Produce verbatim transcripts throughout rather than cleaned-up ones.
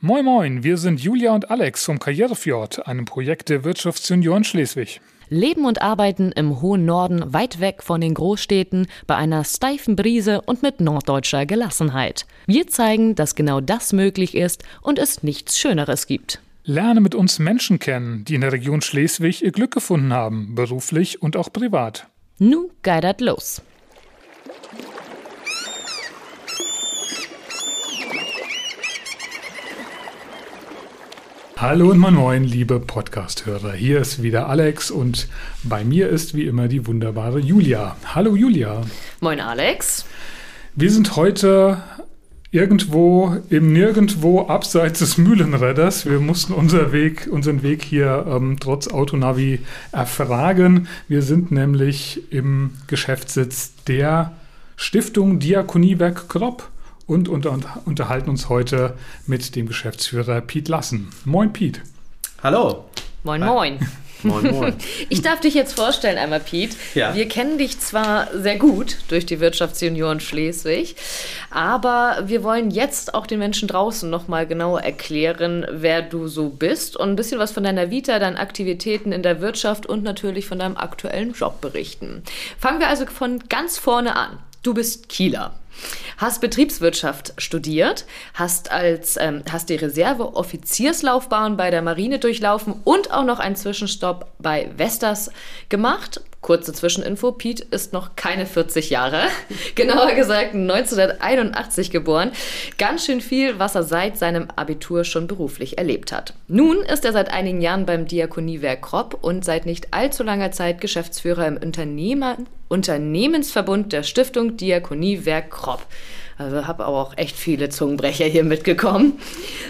Moin Moin, wir sind Julia und Alex vom Karrierefjord, einem Projekt der Wirtschaftsjunioren Schleswig. Leben und Arbeiten im hohen Norden, weit weg von den Großstädten, bei einer steifen Brise und mit norddeutscher Gelassenheit. Wir zeigen, dass genau das möglich ist und es nichts Schöneres gibt. Lerne mit uns Menschen kennen, die in der Region Schleswig ihr Glück gefunden haben, beruflich und auch privat. Nu geidert los! Hallo und moin moin, liebe Podcast-Hörer. Hier ist wieder Alex und bei mir ist wie immer die wunderbare Julia. Hallo Julia. Moin Alex. Wir sind heute irgendwo im Nirgendwo abseits des Mühlenräders. Wir mussten unser Weg, unseren Weg hier ähm, trotz Autonavi erfragen. Wir sind nämlich im Geschäftssitz der Stiftung Diakoniewerk Kropp. Und unterhalten uns heute mit dem Geschäftsführer Piet Lassen. Moin Piet. Hallo. Moin moin. Moin moin. Ich darf dich jetzt vorstellen einmal, Piet. Ja. Wir kennen dich zwar sehr gut durch die Wirtschaftsjunioren Schleswig, aber wir wollen jetzt auch den Menschen draußen nochmal genau erklären, wer du so bist und ein bisschen was von deiner Vita, deinen Aktivitäten in der Wirtschaft und natürlich von deinem aktuellen Job berichten. Fangen wir also von ganz vorne an. Du bist Kieler. Hast Betriebswirtschaft studiert, hast, als, ähm, hast die Reserve-Offizierslaufbahn bei der Marine durchlaufen und auch noch einen Zwischenstopp bei Vestas gemacht. Kurze Zwischeninfo, Piet ist noch keine vierzig Jahre, genauer gesagt neunzehnhunderteinundachtzig geboren. Ganz schön viel, was er seit seinem Abitur schon beruflich erlebt hat. Nun ist er seit einigen Jahren beim Diakoniewerk Kropp und seit nicht allzu langer Zeit Geschäftsführer im Unternehmer Unternehmensverbund der Stiftung Diakoniewerk Kropp. Also habe aber auch echt viele Zungenbrecher hier mitgekommen.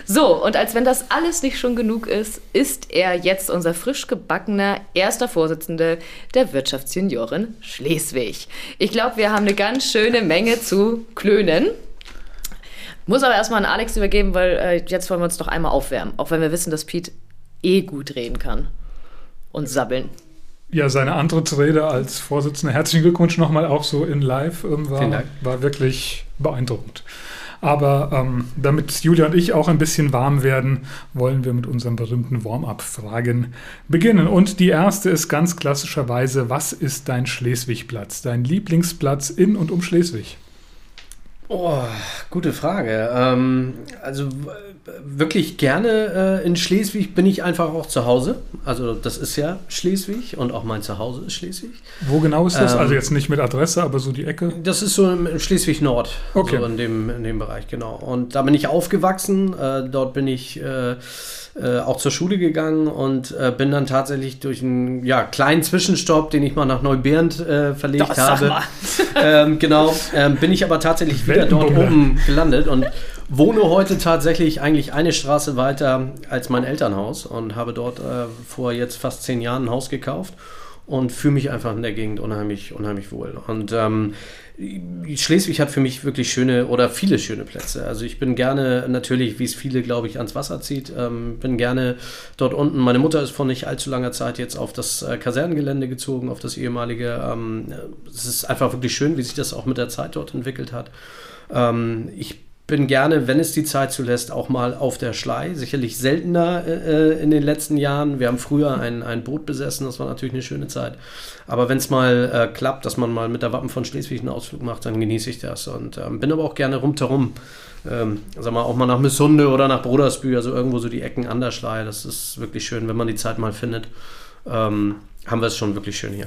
So, und als wenn das alles nicht schon genug ist, ist er jetzt unser frisch gebackener erster Vorsitzender der Wirtschaftsjunioren Schleswig. Ich glaube, wir haben eine ganz schöne Menge zu klönen. Muss aber erstmal an Alex übergeben, weil äh, jetzt wollen wir uns noch einmal aufwärmen. Auch wenn wir wissen, dass Piet eh gut reden kann und sabbeln. Ja, seine Antrittsrede als Vorsitzender, herzlichen Glückwunsch nochmal auch so in live, ähm, war, war wirklich beeindruckend. Aber ähm, damit Julia und ich auch ein bisschen warm werden, wollen wir mit unseren berühmten Warm-up-Fragen beginnen. Und die erste ist ganz klassischerweise, was ist dein Schleswig-Platz, dein Lieblingsplatz in und um Schleswig? Oh, gute Frage. Ähm, also w- wirklich gerne äh, in Schleswig bin ich einfach auch zu Hause. Also das ist ja Schleswig und auch mein Zuhause ist Schleswig. Wo genau ist das? Ähm, also jetzt nicht mit Adresse, aber so die Ecke? Das ist so im, im Schleswig-Nord, okay. So in dem, in dem Bereich, genau. Und da bin ich aufgewachsen, äh, dort bin ich äh, äh, auch zur Schule gegangen und äh, bin dann tatsächlich durch einen ja, kleinen Zwischenstopp, den ich mal nach Neubernd äh, verlegt das habe. ähm, genau, ähm, bin ich aber tatsächlich wieder dort oben gelandet und wohne heute tatsächlich eigentlich eine Straße weiter als mein Elternhaus und habe dort äh, vor jetzt fast zehn Jahren ein Haus gekauft und fühle mich einfach in der Gegend unheimlich, unheimlich wohl. Und ähm, Schleswig hat für mich wirklich schöne oder viele schöne Plätze. Also ich bin gerne natürlich, wie es viele, glaube ich, ans Wasser zieht, ähm, bin gerne dort unten. Meine Mutter ist vor nicht allzu langer Zeit jetzt auf das äh, Kasernengelände gezogen, auf das ehemalige. Ähm, es ist einfach wirklich schön, wie sich das auch mit der Zeit dort entwickelt hat. Ähm, ich bin gerne, wenn es die Zeit zulässt, auch mal auf der Schlei. Sicherlich seltener äh, in den letzten Jahren. Wir haben früher ein, ein Boot besessen, das war natürlich eine schöne Zeit. Aber wenn es mal äh, klappt, dass man mal mit der Wappen von Schleswig einen Ausflug macht, dann genieße ich das. Und ähm, bin aber auch gerne rumterum. Ähm, sag mal, auch mal nach Missunde oder nach Brodersbü, also irgendwo so die Ecken an der Schlei. Das ist wirklich schön, wenn man die Zeit mal findet. Ähm, haben wir es schon wirklich schön hier.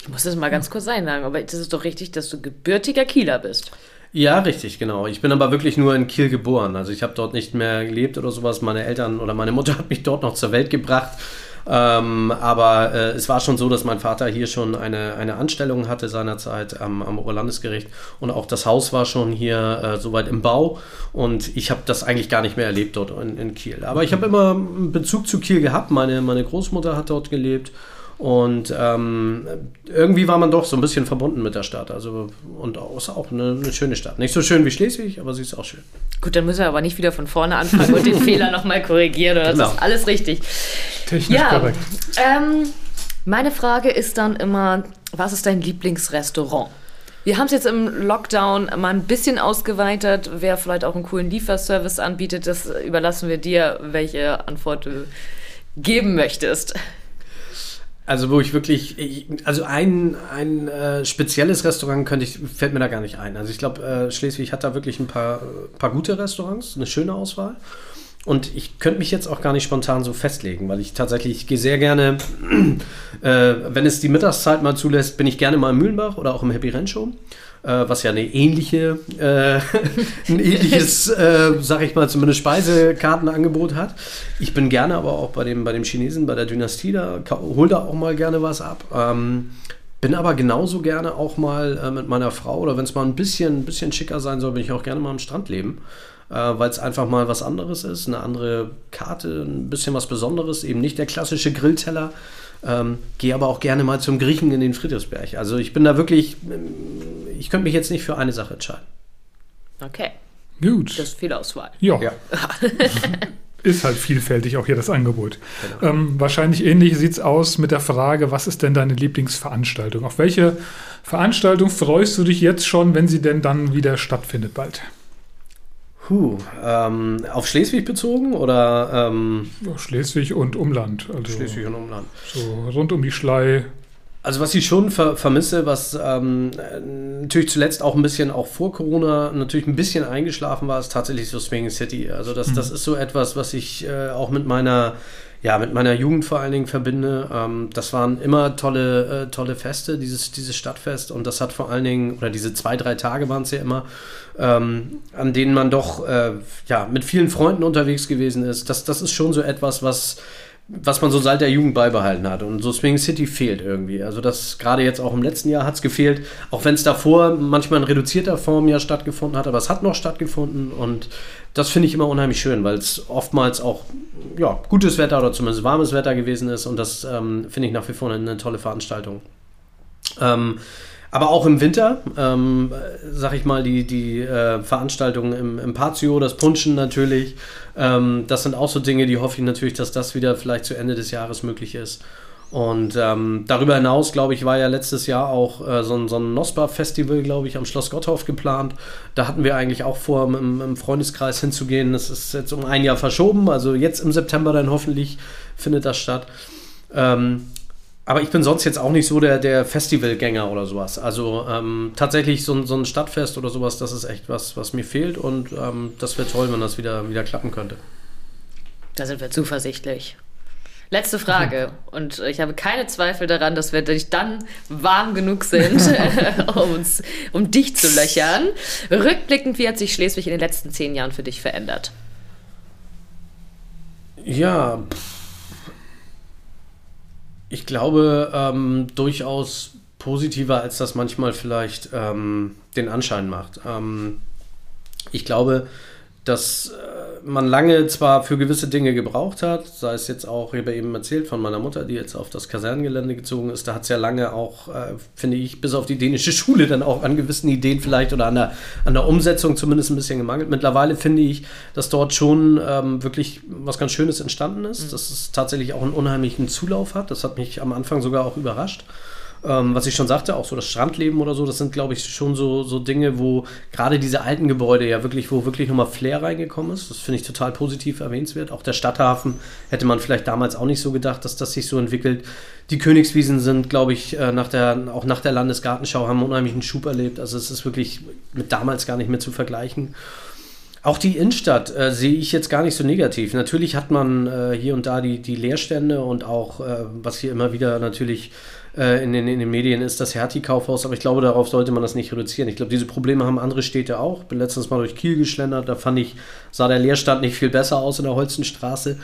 Ich muss das mal ganz kurz einladen, aber das ist doch richtig, dass du gebürtiger Kieler bist. Ja, richtig, genau. Ich bin aber wirklich nur in Kiel geboren. Also ich habe dort nicht mehr gelebt oder sowas. Meine Eltern oder meine Mutter hat mich dort noch zur Welt gebracht. Ähm, aber äh, es war schon so, dass mein Vater hier schon eine, eine Anstellung hatte seinerzeit am, am Oberlandesgericht. Und auch das Haus war schon hier äh, soweit im Bau. Und ich habe das eigentlich gar nicht mehr erlebt dort in, in Kiel. Aber ich habe immer einen Bezug zu Kiel gehabt. Meine, meine Großmutter hat dort gelebt. Und ähm, irgendwie war man doch so ein bisschen verbunden mit der Stadt. Also, und ist auch eine, eine schöne Stadt. Nicht so schön wie Schleswig, aber sie ist auch schön. Gut, dann müssen wir aber nicht wieder von vorne anfangen und den Fehler nochmal korrigieren. Oder? Das genau. Ist alles richtig. Technisch ja, korrekt. Ähm, meine Frage ist dann immer, was ist dein Lieblingsrestaurant? Wir haben es jetzt im Lockdown mal ein bisschen ausgeweitet. Wer vielleicht auch einen coolen Lieferservice anbietet, das überlassen wir dir, welche Antwort du geben möchtest. Also wo ich wirklich, ich, also ein, ein äh, spezielles Restaurant könnte ich, fällt mir da gar nicht ein. Also ich glaube, äh, Schleswig hat da wirklich ein paar, paar gute Restaurants, eine schöne Auswahl. Und ich könnte mich jetzt auch gar nicht spontan so festlegen, weil ich tatsächlich, ich gehe sehr gerne, äh, wenn es die Mittagszeit mal zulässt, bin ich gerne mal im Mühlenbach oder auch im Happy Rancho, äh, was ja eine ähnliche, äh, ein ähnliches, äh, sag ich mal, zumindest Speisekartenangebot hat. Ich bin gerne aber auch bei dem, bei dem Chinesen, bei der Dynastie, da hol da auch mal gerne was ab. Ähm, Bin aber genauso gerne auch mal äh, mit meiner Frau, oder wenn es mal ein bisschen, ein bisschen schicker sein soll, bin ich auch gerne mal am Strandleben, äh, weil es einfach mal was anderes ist, eine andere Karte, ein bisschen was Besonderes, eben nicht der klassische Grillteller. Ähm, Gehe aber auch gerne mal zum Griechen in den Friedrichsberg. Also ich bin da wirklich, ich könnte mich jetzt nicht für eine Sache entscheiden. Okay. Gut. Das ist viel Auswahl. Ja. ja. Ist halt vielfältig auch hier das Angebot. Genau. Ähm, wahrscheinlich ähnlich sieht es aus mit der Frage, was ist denn deine Lieblingsveranstaltung? Auf welche Veranstaltung freust du dich jetzt schon, wenn sie denn dann wieder stattfindet bald? Huh, ähm, auf Schleswig bezogen oder? Ähm, Schleswig und Umland. Also Schleswig und Umland. So rund um die Schlei. Also was ich schon ver- vermisse, was ähm, natürlich zuletzt auch ein bisschen, auch vor Corona, natürlich ein bisschen eingeschlafen war, ist tatsächlich so Swing City. Also das, mhm. das ist so etwas, was ich äh, auch mit meiner, ja, mit meiner Jugend vor allen Dingen verbinde. Ähm, das waren immer tolle, äh, tolle Feste, dieses, dieses Stadtfest. Und das hat vor allen Dingen, oder diese zwei, drei Tage waren es ja immer, ähm, an denen man doch äh, ja, mit vielen Freunden unterwegs gewesen ist. Das, das ist schon so etwas, was... was man so seit der Jugend beibehalten hat. Und so Swing City fehlt irgendwie. Also das gerade jetzt auch im letzten Jahr hat es gefehlt, auch wenn es davor manchmal in reduzierter Form ja stattgefunden hat, aber es hat noch stattgefunden und das finde ich immer unheimlich schön, weil es oftmals auch ja, gutes Wetter oder zumindest warmes Wetter gewesen ist und das ähm, finde ich nach wie vor eine, eine tolle Veranstaltung. Ähm, aber auch im Winter, ähm, sag ich mal, die, die äh, Veranstaltungen im, im Patio, das Punschen natürlich, ähm, das sind auch so Dinge, die hoffe ich natürlich, dass das wieder vielleicht zu Ende des Jahres möglich ist. Und ähm, darüber hinaus, glaube ich, war ja letztes Jahr auch äh, so ein, so ein Nospa-Festival, glaube ich, am Schloss Gotthof geplant. Da hatten wir eigentlich auch vor, im, im Freundeskreis hinzugehen. Das ist jetzt um ein Jahr verschoben, also jetzt im September dann hoffentlich findet das statt. Ähm, Aber ich bin sonst jetzt auch nicht so der, der Festivalgänger oder sowas. Also ähm, tatsächlich so, so ein Stadtfest oder sowas, das ist echt was, was mir fehlt. Und ähm, das wäre toll, wenn das wieder, wieder klappen könnte. Da sind wir zuversichtlich. Letzte Frage. Und ich habe keine Zweifel daran, dass wir dich dann warm genug sind, um, uns, um dich zu löchern. Rückblickend, wie hat sich Schleswig in den letzten zehn Jahren für dich verändert? Ja, ich glaube, ähm, durchaus positiver, als das manchmal vielleicht ähm, den Anschein macht. Ähm, ich glaube, dass äh, man lange zwar für gewisse Dinge gebraucht hat, sei es jetzt auch, ich habe eben erzählt von meiner Mutter, die jetzt auf das Kasernengelände gezogen ist, da hat es ja lange auch, äh, finde ich, bis auf die dänische Schule dann auch an gewissen Ideen vielleicht oder an der, an der Umsetzung zumindest ein bisschen gemangelt. Mittlerweile finde ich, dass dort schon ähm, wirklich was ganz Schönes entstanden ist, dass es tatsächlich auch einen unheimlichen Zulauf hat. Das hat mich am Anfang sogar auch überrascht. Ähm, was ich schon sagte, auch so das Strandleben oder so, das sind, glaube ich, schon so, so Dinge, wo gerade diese alten Gebäude ja wirklich, wo wirklich nochmal Flair reingekommen ist. Das finde ich total positiv erwähnenswert. Auch der Stadthafen hätte man vielleicht damals auch nicht so gedacht, dass das sich so entwickelt. Die Königswiesen sind, glaube ich, nach der, auch nach der Landesgartenschau haben unheimlich einen Schub erlebt. Also es ist wirklich mit damals gar nicht mehr zu vergleichen. Auch die Innenstadt äh, sehe ich jetzt gar nicht so negativ. Natürlich hat man äh, hier und da die, die Leerstände und auch, äh, was hier immer wieder natürlich äh, in, den, in den Medien ist, das Hertie-Kaufhaus. Aber ich glaube, darauf sollte man das nicht reduzieren. Ich glaube, diese Probleme haben andere Städte auch. Bin letztens mal durch Kiel geschlendert. Da fand ich, sah der Leerstand nicht viel besser aus in der Holstenstraße.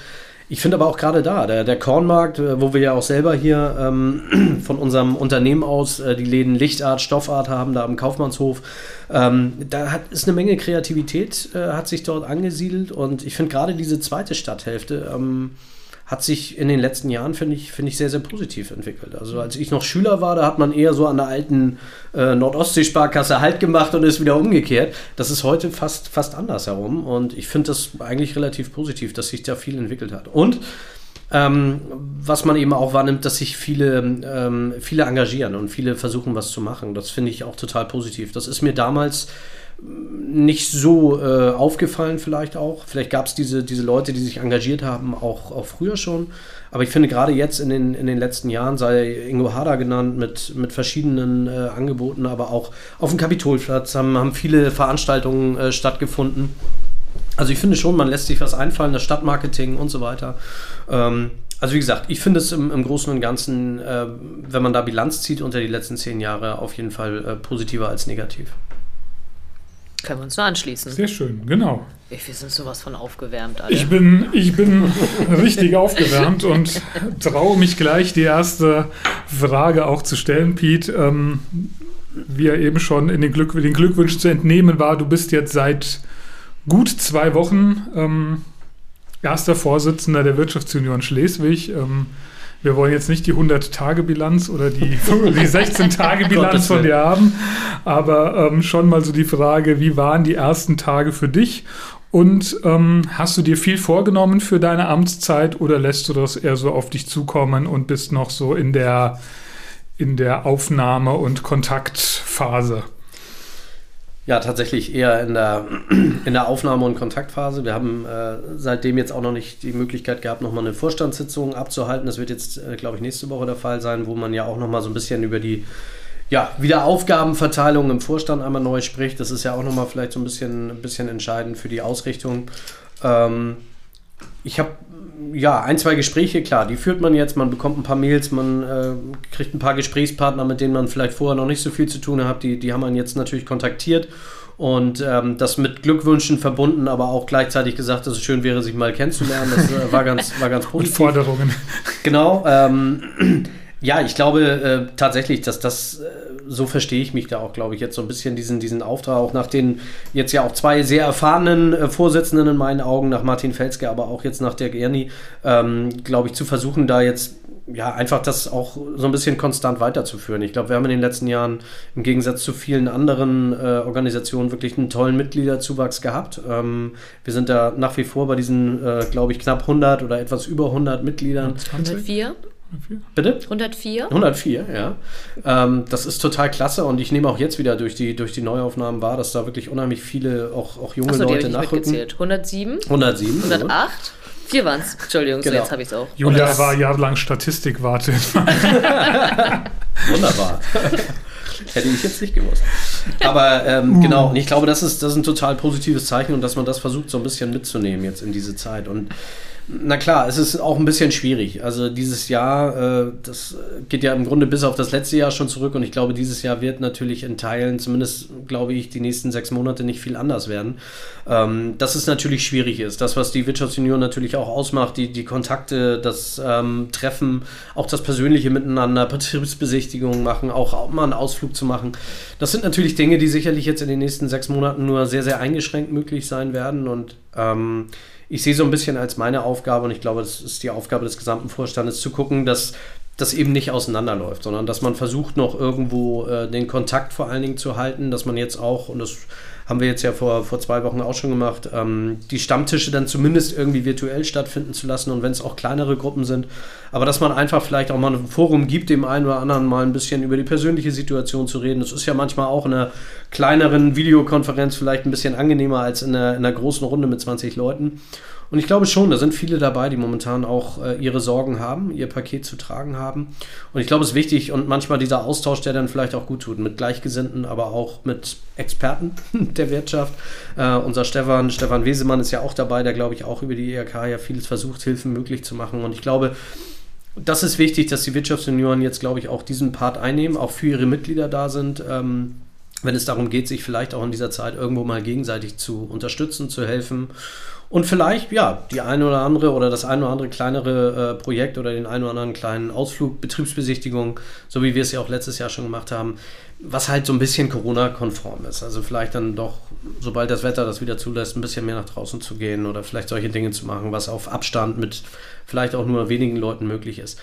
Ich finde aber auch gerade da, der, der Kornmarkt, wo wir ja auch selber hier ähm, von unserem Unternehmen aus äh, die Läden Lichtart, Stoffart haben, da am Kaufmannshof, ähm, da hat, ist eine Menge Kreativität, äh, hat sich dort angesiedelt und ich finde gerade diese zweite Stadthälfte ähm, hat sich in den letzten Jahren, finde ich, finde ich, sehr, sehr positiv entwickelt. Also als ich noch Schüler war, da hat man eher so an der alten äh, Nord-Ostsee-Sparkasse Halt gemacht und ist wieder umgekehrt. Das ist heute fast, fast andersherum und ich finde das eigentlich relativ positiv, dass sich da viel entwickelt hat. Und Ähm, was man eben auch wahrnimmt, dass sich viele, ähm, viele engagieren und viele versuchen, was zu machen. Das finde ich auch total positiv. Das ist mir damals nicht so äh, aufgefallen vielleicht auch. Vielleicht gab es diese, diese Leute, die sich engagiert haben, auch, auch früher schon. Aber ich finde gerade jetzt in den, in den letzten Jahren, sei Ingo Hader genannt, mit, mit verschiedenen äh, Angeboten, aber auch auf dem Kapitolplatz haben, haben viele Veranstaltungen äh, stattgefunden. Also ich finde schon, man lässt sich was einfallen, das Stadtmarketing und so weiter. Ähm, also wie gesagt, ich finde es im, im Großen und Ganzen, äh, wenn man da Bilanz zieht unter die letzten zehn Jahre, auf jeden Fall äh, positiver als negativ. Können wir uns nur anschließen. Sehr schön, genau. Wir sind sowas von aufgewärmt, Alter. Ich bin, ich bin richtig aufgewärmt und traue mich gleich, die erste Frage auch zu stellen, Piet. Ähm, wie er eben schon in den, Glück, den Glückwünschen zu entnehmen war, du bist jetzt seit gut zwei Wochen ähm, erster Vorsitzender der Wirtschaftsjunioren Schleswig. Ähm, Wir wollen jetzt nicht die hundert-Tage-Bilanz oder die, die sechzehn-Tage-Bilanz von dir haben, aber ähm, schon mal so die Frage, wie waren die ersten Tage für dich? Und ähm, hast du dir viel vorgenommen für deine Amtszeit oder lässt du das eher so auf dich zukommen und bist noch so in der, in der Aufnahme- und Kontaktphase? Ja, tatsächlich eher in der, in der Aufnahme- und Kontaktphase. Wir haben äh, seitdem jetzt auch noch nicht die Möglichkeit gehabt, nochmal eine Vorstandssitzung abzuhalten. Das wird jetzt, äh, glaube ich, nächste Woche der Fall sein, wo man ja auch nochmal so ein bisschen über die ja, Wiederaufgabenverteilung im Vorstand einmal neu spricht. Das ist ja auch nochmal vielleicht so ein bisschen, ein bisschen entscheidend für die Ausrichtung. Ähm, ich habe ja ein, zwei Gespräche, klar, die führt man jetzt. Man bekommt ein paar Mails, man äh, kriegt ein paar Gesprächspartner, mit denen man vielleicht vorher noch nicht so viel zu tun hat. Die, die haben man jetzt natürlich kontaktiert und ähm, das mit Glückwünschen verbunden, aber auch gleichzeitig gesagt, dass es schön wäre, sich mal kennenzulernen. Das äh, war, ganz, war ganz positiv. Und Forderungen. Genau. Ähm, ja, ich glaube äh, tatsächlich, dass das, äh, so verstehe ich mich da auch, glaube ich, jetzt so ein bisschen diesen, diesen Auftrag, auch nach den jetzt ja auch zwei sehr erfahrenen äh, Vorsitzenden in meinen Augen, nach Martin Felske, aber auch jetzt nach Dirk Erny, ähm, glaube ich, zu versuchen, da jetzt ja einfach das auch so ein bisschen konstant weiterzuführen. Ich glaube, wir haben in den letzten Jahren im Gegensatz zu vielen anderen äh, Organisationen wirklich einen tollen Mitgliederzuwachs gehabt. Ähm, wir sind da nach wie vor bei diesen, äh, glaube ich, knapp hundert oder etwas über hundert Mitgliedern. hundertvier Bitte? hundertvier hundertvier, ja. Ähm, das ist total klasse und ich nehme auch jetzt wieder durch die, durch die Neuaufnahmen wahr, dass da wirklich unheimlich viele, auch, auch junge so, Leute nachrücken. hundertsieben hundertsieben hundertacht Vier waren es. Entschuldigung, genau. So jetzt habe ich es auch. Julia das war jahrelang Statistikwarte. Wunderbar. Hätte ich jetzt nicht gewusst. Aber ähm, uh. genau, und ich glaube, das ist, das ist ein total positives Zeichen und dass man das versucht, so ein bisschen mitzunehmen jetzt in diese Zeit. Und na klar, es ist auch ein bisschen schwierig. Also dieses Jahr, äh, das geht ja im Grunde bis auf das letzte Jahr schon zurück und ich glaube, dieses Jahr wird natürlich in Teilen, zumindest glaube ich, die nächsten sechs Monate nicht viel anders werden. Ähm, dass es natürlich schwierig ist. Das, was die Wirtschaftsunion natürlich auch ausmacht, die, die Kontakte, das ähm, Treffen, auch das persönliche Miteinander, Betriebsbesichtigungen machen, auch, auch mal einen Ausflug zu machen. Das sind natürlich Dinge, die sicherlich jetzt in den nächsten sechs Monaten nur sehr, sehr eingeschränkt möglich sein werden und ähm, ich sehe so ein bisschen als meine Aufgabe und ich glaube, das ist die Aufgabe des gesamten Vorstandes, zu gucken, dass das eben nicht auseinanderläuft, sondern dass man versucht, noch irgendwo äh, den Kontakt vor allen Dingen zu halten, dass man jetzt auch, und das haben wir jetzt ja vor, vor zwei Wochen auch schon gemacht, ähm, die Stammtische dann zumindest irgendwie virtuell stattfinden zu lassen und wenn es auch kleinere Gruppen sind, aber dass man einfach vielleicht auch mal ein Forum gibt, dem einen oder anderen mal ein bisschen über die persönliche Situation zu reden. Das ist ja manchmal auch in einer kleineren Videokonferenz vielleicht ein bisschen angenehmer als in einer, in einer großen Runde mit zwanzig Leuten. Und ich glaube schon, da sind viele dabei, die momentan auch äh, ihre Sorgen haben, ihr Paket zu tragen haben. Und ich glaube, es ist wichtig und manchmal dieser Austausch, der dann vielleicht auch gut tut, mit Gleichgesinnten, aber auch mit Experten der Wirtschaft. Äh, unser Stefan, Stefan Wesemann ist ja auch dabei, der, glaube ich, auch über die I H K ja vieles versucht, Hilfen möglich zu machen. Und ich glaube, das ist wichtig, dass die Wirtschaftsjunioren jetzt, glaube ich, auch diesen Part einnehmen, auch für ihre Mitglieder da sind, ähm, wenn es darum geht, sich vielleicht auch in dieser Zeit irgendwo mal gegenseitig zu unterstützen, zu helfen. Und vielleicht, ja, die eine oder andere oder das eine oder andere kleinere äh, Projekt oder den einen oder anderen kleinen Ausflug, Betriebsbesichtigung, so wie wir es ja auch letztes Jahr schon gemacht haben, was halt so ein bisschen Corona-konform ist. Also vielleicht dann doch, sobald das Wetter das wieder zulässt, ein bisschen mehr nach draußen zu gehen oder vielleicht solche Dinge zu machen, was auf Abstand mit vielleicht auch nur wenigen Leuten möglich ist.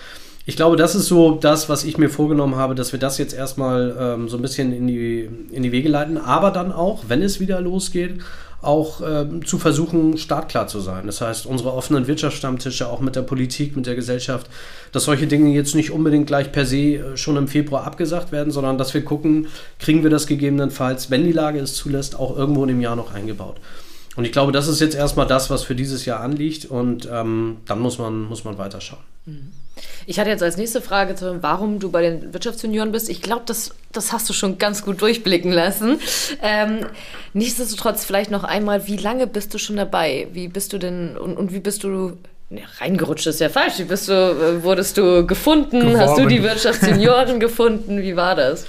Ich glaube, das ist so das, was ich mir vorgenommen habe, dass wir das jetzt erstmal ähm, so ein bisschen in die, in die Wege leiten, aber dann auch, wenn es wieder losgeht, auch ähm, zu versuchen, startklar zu sein. Das heißt, unsere offenen Wirtschaftsstammtische, auch mit der Politik, mit der Gesellschaft, dass solche Dinge jetzt nicht unbedingt gleich per se schon im Februar abgesagt werden, sondern dass wir gucken, kriegen wir das gegebenenfalls, wenn die Lage es zulässt, auch irgendwo in dem Jahr noch eingebaut. Und ich glaube, das ist jetzt erstmal das, was für dieses Jahr anliegt, und ähm, dann muss man, muss man weiterschauen. Mhm. Ich hatte jetzt als nächste Frage, warum du bei den Wirtschaftsjunioren bist. Ich glaube, das, das hast du schon ganz gut durchblicken lassen. Ähm, nichtsdestotrotz vielleicht noch einmal, wie lange bist du schon dabei? Wie bist du denn und, und wie bist du, ne, reingerutscht ist ja falsch, wie bist du, wurdest du gefunden? Geworben. Hast du die Wirtschaftsjunioren gefunden? Wie war das?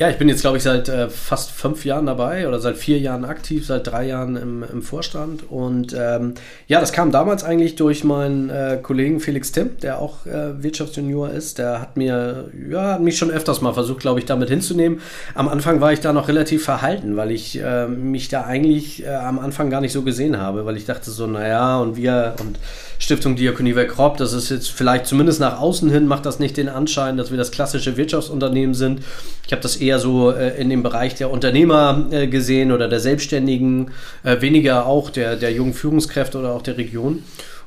Ja, ich bin jetzt, glaube ich, seit äh, fast fünf Jahren dabei oder seit vier Jahren aktiv, seit drei Jahren im, im Vorstand. Und ähm, ja, das kam damals eigentlich durch meinen äh, Kollegen Felix Timp, der auch äh, Wirtschaftsjunior ist. Der hat mir, ja, hat mich schon öfters mal versucht, glaube ich, damit hinzunehmen. Am Anfang war ich da noch relativ verhalten, weil ich äh, mich da eigentlich äh, am Anfang gar nicht so gesehen habe, weil ich dachte so, naja, und wir und Stiftung Diakoniewerk Kropp, das ist jetzt vielleicht zumindest nach außen hin, macht das nicht den Anschein, dass wir das klassische Wirtschaftsunternehmen sind. Ich habe das eher eher so äh, in dem Bereich der Unternehmer äh, gesehen oder der Selbstständigen, äh, weniger auch der, der jungen Führungskräfte oder auch der Region,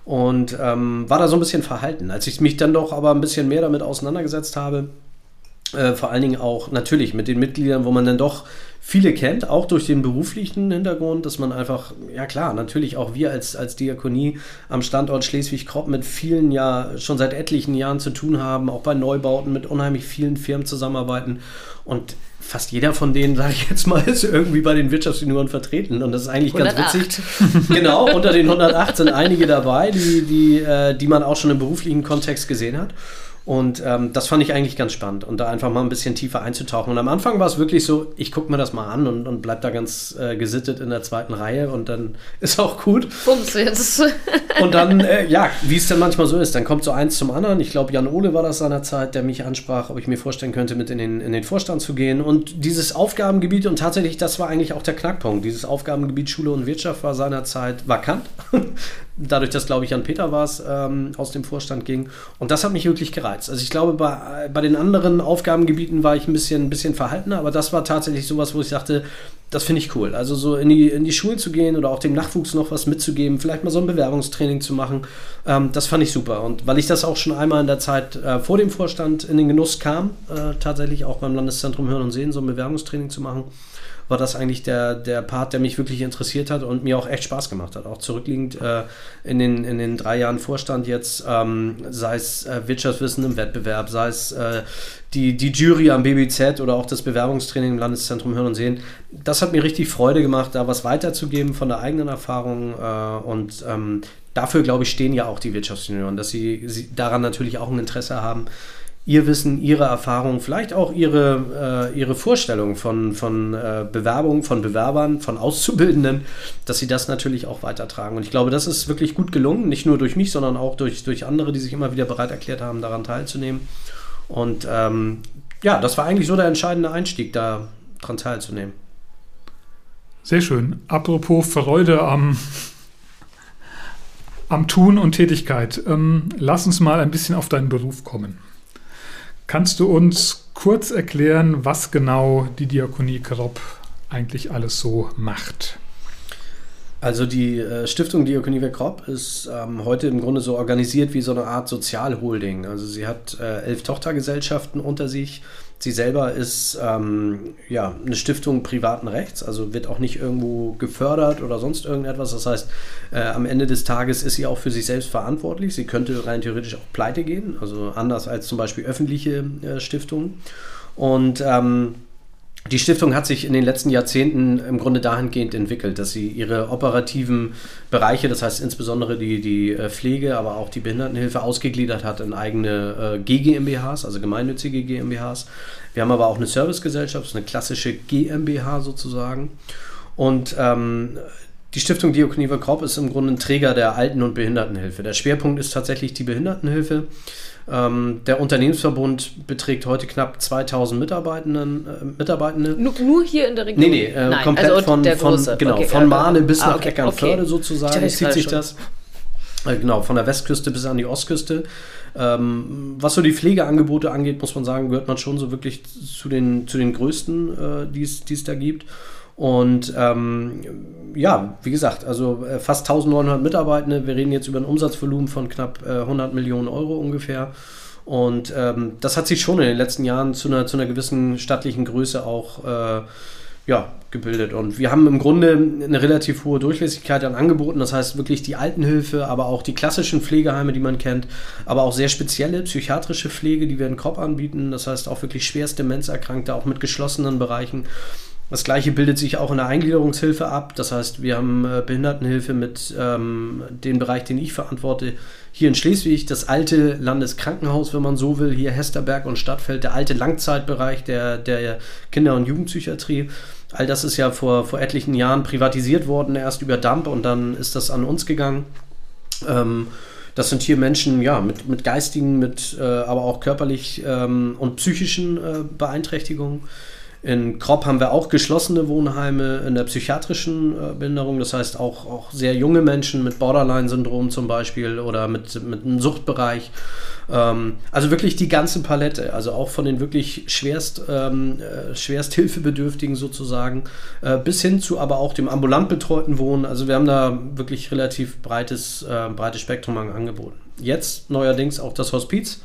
und ähm, war da so ein bisschen verhalten. Als ich mich dann doch aber ein bisschen mehr damit auseinandergesetzt habe, äh, vor allen Dingen auch natürlich mit den Mitgliedern, wo man dann doch viele kennt, auch durch den beruflichen Hintergrund, dass man einfach, ja klar, natürlich auch wir als, als Diakonie am Standort Schleswig-Kropp mit vielen, ja schon seit etlichen Jahren zu tun haben, auch bei Neubauten mit unheimlich vielen Firmen zusammenarbeiten, und fast jeder von denen, sage ich jetzt mal, ist irgendwie bei den Wirtschaftsjunioren vertreten, und das ist eigentlich hundertacht. Ganz witzig. Genau, unter den hundertacht sind einige dabei, die, die, äh, die man auch schon im beruflichen Kontext gesehen hat. Und ähm, das fand ich eigentlich ganz spannend, und da einfach mal ein bisschen tiefer einzutauchen. Und am Anfang war es wirklich so, ich gucke mir das mal an und, und bleib da ganz äh, gesittet in der zweiten Reihe, und dann ist auch gut. Bums jetzt. Und dann, äh, ja, wie es dann manchmal so ist, dann kommt so eins zum anderen. Ich glaube, Jan Ole war das seinerzeit, der mich ansprach, ob ich mir vorstellen könnte, mit in den, in den Vorstand zu gehen. Und dieses Aufgabengebiet, und tatsächlich, das war eigentlich auch der Knackpunkt, dieses Aufgabengebiet Schule und Wirtschaft war seinerzeit vakant. Dadurch, dass, glaube ich, Jan Peter war es, ähm, aus dem Vorstand ging. Und das hat mich wirklich gereizt. Also ich glaube, bei, bei den anderen Aufgabengebieten war ich ein bisschen, ein bisschen verhaltener, aber das war tatsächlich sowas, wo ich dachte, das finde ich cool. Also so in die, in die Schulen zu gehen oder auch dem Nachwuchs noch was mitzugeben, vielleicht mal so ein Bewerbungstraining zu machen, ähm, das fand ich super. Und weil ich das auch schon einmal in der Zeit äh, vor dem Vorstand in den Genuss kam, äh, tatsächlich auch beim Landeszentrum Hören und Sehen so ein Bewerbungstraining zu machen, war das eigentlich der, der Part, der mich wirklich interessiert hat und mir auch echt Spaß gemacht hat. Auch zurückliegend äh, in, den, in den drei Jahren Vorstand jetzt, ähm, sei es äh, Wirtschaftswissen im Wettbewerb, sei es äh, die, die Jury am B B Z oder auch das Bewerbungstraining im Landeszentrum Hören und Sehen. Das hat mir richtig Freude gemacht, da was weiterzugeben von der eigenen Erfahrung, äh, und ähm, dafür, glaube ich, stehen ja auch die Wirtschaftsjunioren, dass sie, sie daran natürlich auch ein Interesse haben, ihr Wissen, ihre Erfahrung, vielleicht auch ihre, äh, ihre Vorstellung von, von äh, Bewerbungen, von Bewerbern, von Auszubildenden, dass sie das natürlich auch weitertragen. Und ich glaube, das ist wirklich gut gelungen, nicht nur durch mich, sondern auch durch, durch andere, die sich immer wieder bereit erklärt haben, daran teilzunehmen. Und ähm, ja, das war eigentlich so der entscheidende Einstieg, daran teilzunehmen. Sehr schön. Apropos Freude am... am Tun und Tätigkeit. Ähm, lass uns mal ein bisschen auf deinen Beruf kommen. Kannst du uns kurz erklären, was genau die Diakonie Kropp eigentlich alles so macht? Also die äh, Stiftung Diakoniewerk Kropp ist ähm, heute im Grunde so organisiert wie so eine Art Sozialholding. Also sie hat äh, elf Tochtergesellschaften unter sich. Sie selber ist ähm, ja, eine Stiftung privaten Rechts, also wird auch nicht irgendwo gefördert oder sonst irgendetwas. Das heißt, äh, am Ende des Tages ist sie auch für sich selbst verantwortlich. Sie könnte rein theoretisch auch pleite gehen, also anders als zum Beispiel öffentliche äh, Stiftungen. Und ähm, die Stiftung hat sich in den letzten Jahrzehnten im Grunde dahingehend entwickelt, dass sie ihre operativen Bereiche, das heißt insbesondere die, die Pflege, aber auch die Behindertenhilfe, ausgegliedert hat in eigene G G M B Hs, also gemeinnützige G M B Hs. Wir haben aber auch eine Servicegesellschaft, eine klassische G M B H sozusagen. Und ähm, die Stiftung Diakoniewerk Kropp ist im Grunde ein Träger der Alten- und Behindertenhilfe. Der Schwerpunkt ist tatsächlich die Behindertenhilfe. Ähm, der Unternehmensverbund beträgt heute knapp zweitausend Mitarbeitenden, äh, Mitarbeitende. Nur, nur hier in der Region? Nee, nee, äh, Nein, komplett also von, der von, genau, okay, von Marne okay. bis ah, nach okay, Eckernförde okay. sozusagen zieht sich schon. das. Äh, genau, von der Westküste bis an die Ostküste. Ähm, was so die Pflegeangebote angeht, muss man sagen, gehört man schon so wirklich zu den, zu den größten, äh, die es da gibt. Und ähm, ja, wie gesagt, also fast eintausendneunhundert Mitarbeitende. Wir reden jetzt über ein Umsatzvolumen von knapp äh, hundert Millionen Euro ungefähr. Und ähm, das hat sich schon in den letzten Jahren zu einer, zu einer gewissen stattlichen Größe auch äh, ja, gebildet. Und wir haben im Grunde eine relativ hohe Durchlässigkeit an Angeboten. Das heißt wirklich die Altenhilfe, aber auch die klassischen Pflegeheime, die man kennt, aber auch sehr spezielle psychiatrische Pflege, die wir in Kropp anbieten. Das heißt auch wirklich schwerst Demenzerkrankte, auch mit geschlossenen Bereichen. Das Gleiche bildet sich auch in der Eingliederungshilfe ab. Das heißt, wir haben äh, Behindertenhilfe mit ähm, dem Bereich, den ich verantworte, hier in Schleswig. Das alte Landeskrankenhaus, wenn man so will, hier Hesterberg und Stadtfeld, der alte Langzeitbereich der, der Kinder- und Jugendpsychiatrie. All das ist ja vor, vor etlichen Jahren privatisiert worden, erst über Damp und dann ist das an uns gegangen. Ähm, Das sind hier Menschen ja, mit, mit geistigen, mit, äh, aber auch körperlich ähm, und psychischen äh, Beeinträchtigungen. In Kropp haben wir auch geschlossene Wohnheime in der psychiatrischen äh, Behinderung. Das heißt auch, auch sehr junge Menschen mit Borderline-Syndrom zum Beispiel oder mit, mit einem Suchtbereich. Ähm, also wirklich die ganze Palette. Also auch von den wirklich schwerst, ähm, schwerst Hilfebedürftigen sozusagen äh, bis hin zu aber auch dem ambulant betreuten Wohnen. Also wir haben da wirklich relativ breites, äh, breites Spektrum an Angeboten. Jetzt neuerdings auch das Hospiz.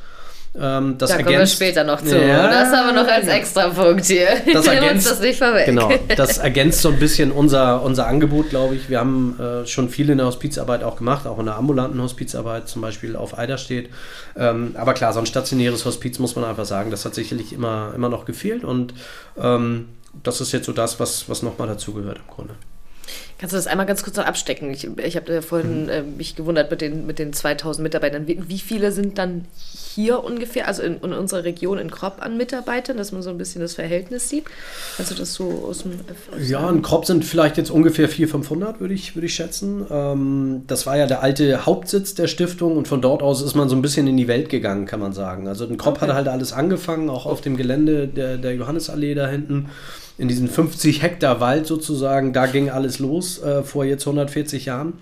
Ähm, das da ergänzt, kommen wir später noch zu. Ja, das haben wir noch als extra Punkt hier. Das ergänzt, uns das nicht vorweg. Genau, das ergänzt so ein bisschen unser, unser Angebot, glaube ich. Wir haben äh, schon viel in der Hospizarbeit auch gemacht, auch in der ambulanten Hospizarbeit, zum Beispiel auf Eiderstedt. Ähm, aber klar, so ein stationäres Hospiz, muss man einfach sagen, das hat sicherlich immer, immer noch gefehlt. Und ähm, das ist jetzt so das, was, was nochmal dazugehört im Grunde. Kannst du das einmal ganz kurz noch abstecken? Ich, ich habe ja vorhin äh, mich gewundert mit den, mit den zweitausend Mitarbeitern. Wie, wie viele sind dann hier ungefähr, also in, in unserer Region in Kropp an Mitarbeitern, dass man so ein bisschen das Verhältnis sieht? Kannst du das so aus dem... Aus ja, in Kropp sind vielleicht jetzt ungefähr vierhundert, fünfhundert, würde ich, würde ich schätzen. Ähm, das war ja der alte Hauptsitz der Stiftung und von dort aus ist man so ein bisschen in die Welt gegangen, kann man sagen. Also in Kropp okay. Hat halt alles angefangen, auch auf dem Gelände der, der Johannisallee da hinten. In diesem fünfzig Hektar Wald sozusagen, da ging alles los äh, vor jetzt hundertvierzig Jahren.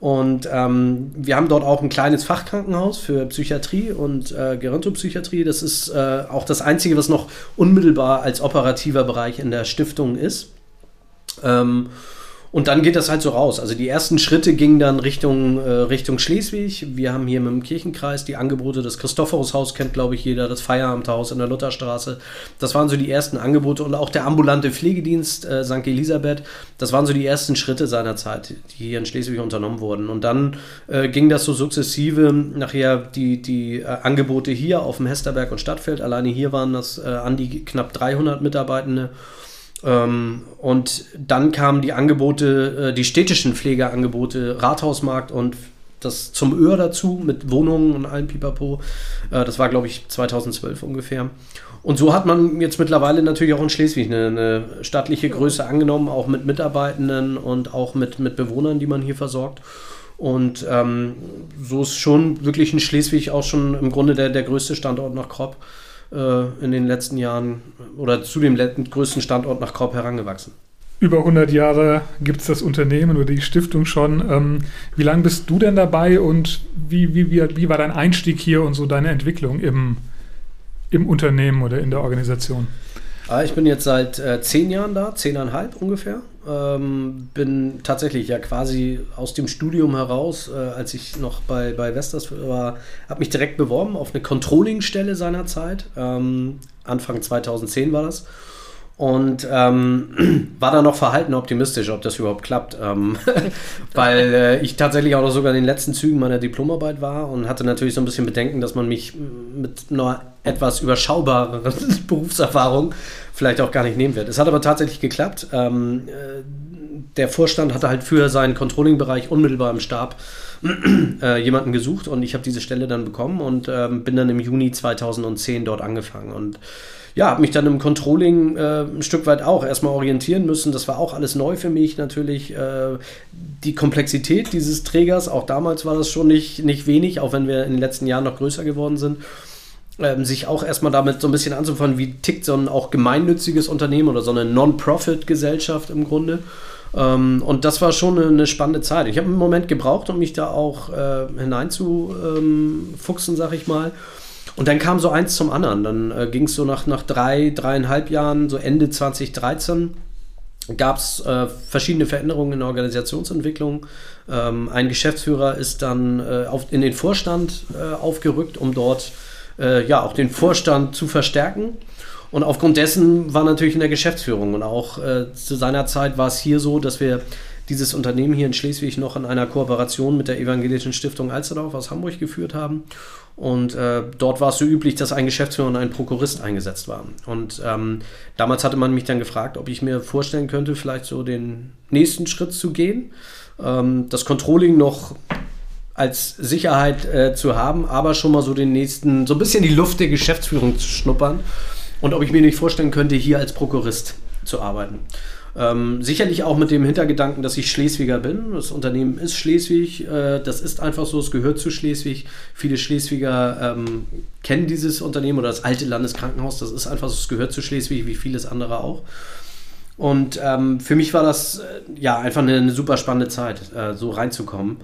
Und ähm, wir haben dort auch ein kleines Fachkrankenhaus für Psychiatrie und äh, Gerontopsychiatrie. Das ist äh, auch das Einzige, was noch unmittelbar als operativer Bereich in der Stiftung ist. Ähm, Und dann geht das halt so raus. Also die ersten Schritte gingen dann Richtung, äh, Richtung Schleswig. Wir haben hier mit dem Kirchenkreis die Angebote, das Christophorushaus kennt, glaube ich, jeder, das Feierabendhaus in der Lutherstraße. Das waren so die ersten Angebote und auch der ambulante Pflegedienst äh, Sankt Elisabeth. Das waren so die ersten Schritte seiner Zeit, die hier in Schleswig unternommen wurden. Und dann äh, ging das so sukzessive nachher die, die äh, Angebote hier auf dem Hesterberg und Stadtfeld. Alleine hier waren das äh, an die knapp dreihundert Mitarbeitende. Ähm, und dann kamen die Angebote, äh, die städtischen Pflegeangebote, Rathausmarkt und das zum Öhr dazu mit Wohnungen und allem Pipapo. Äh, das war, glaube ich, zweitausendzwölf ungefähr. Und so hat man jetzt mittlerweile natürlich auch in Schleswig eine, eine stattliche Größe angenommen, auch mit Mitarbeitenden und auch mit, mit Bewohnern, die man hier versorgt. Und ähm, so ist schon wirklich in Schleswig auch schon im Grunde der, der größte Standort nach Kropp in den letzten Jahren oder zu dem letzten größten Standort nach Kropp herangewachsen. Über hundert Jahre gibt es das Unternehmen oder die Stiftung schon. Ähm, wie lange bist du denn dabei und wie, wie, wie, wie war dein Einstieg hier und so deine Entwicklung im, im Unternehmen oder in der Organisation? Ich bin jetzt seit äh, zehn Jahren da, zehneinhalb ungefähr. Ähm, bin tatsächlich ja quasi aus dem Studium heraus, äh, als ich noch bei, bei Vestas war, habe mich direkt beworben auf eine Controlling-Stelle seinerzeit. Ähm, Anfang zweitausendzehn war das. Und ähm, war da noch verhalten optimistisch, ob das überhaupt klappt. Ähm, weil äh, ich tatsächlich auch noch sogar in den letzten Zügen meiner Diplomarbeit war und hatte natürlich so ein bisschen Bedenken, dass man mich mit einer etwas überschaubareren Berufserfahrung vielleicht auch gar nicht nehmen wird. Es hat aber tatsächlich geklappt. Ähm, äh, der Vorstand hatte halt für seinen Controlling-Bereich unmittelbar im Stab äh, jemanden gesucht und ich habe diese Stelle dann bekommen und äh, bin dann im Juni zweitausendzehn dort angefangen und ja, habe mich dann im Controlling äh, ein Stück weit auch erstmal orientieren müssen. Das war auch alles neu für mich natürlich. Äh, die Komplexität dieses Trägers, auch damals war das schon nicht, nicht wenig, auch wenn wir in den letzten Jahren noch größer geworden sind. Ähm, sich auch erstmal damit so ein bisschen anzufangen, wie tickt so ein auch gemeinnütziges Unternehmen oder so eine Non-Profit-Gesellschaft im Grunde. Ähm, und das war schon eine, eine spannende Zeit. Ich habe einen Moment gebraucht, um mich da auch äh, hineinzufuchsen, ähm, sag ich mal. Und dann kam so eins zum anderen. Dann äh, ging es so nach, nach drei, dreieinhalb Jahren, so Ende zweitausenddreizehn, gab es äh, verschiedene Veränderungen in der Organisationsentwicklung. Ähm, ein Geschäftsführer ist dann äh, auf, in den Vorstand äh, aufgerückt, um dort äh, ja auch den Vorstand zu verstärken. Und aufgrund dessen war natürlich in der Geschäftsführung und auch äh, zu seiner Zeit war es hier so, dass wir dieses Unternehmen hier in Schleswig noch in einer Kooperation mit der Evangelischen Stiftung Alsterdorf aus Hamburg geführt haben. Und äh, dort war es so üblich, dass ein Geschäftsführer und ein Prokurist eingesetzt waren. Und ähm, damals hatte man mich dann gefragt, ob ich mir vorstellen könnte, vielleicht so den nächsten Schritt zu gehen, ähm, das Controlling noch als Sicherheit äh, zu haben, aber schon mal so den nächsten, so ein bisschen die Luft der Geschäftsführung zu schnuppern. Und ob ich mir nicht vorstellen könnte, hier als Prokurist zu arbeiten. Ähm, sicherlich auch mit dem Hintergedanken, dass ich Schleswiger bin. Das Unternehmen ist Schleswig, äh, das ist einfach so, es gehört zu Schleswig. Viele Schleswiger ähm, kennen dieses Unternehmen oder das alte Landeskrankenhaus, das ist einfach so, es gehört zu Schleswig, wie vieles andere auch. Und ähm, für mich war das äh, ja einfach eine, eine super spannende Zeit, äh, so reinzukommen.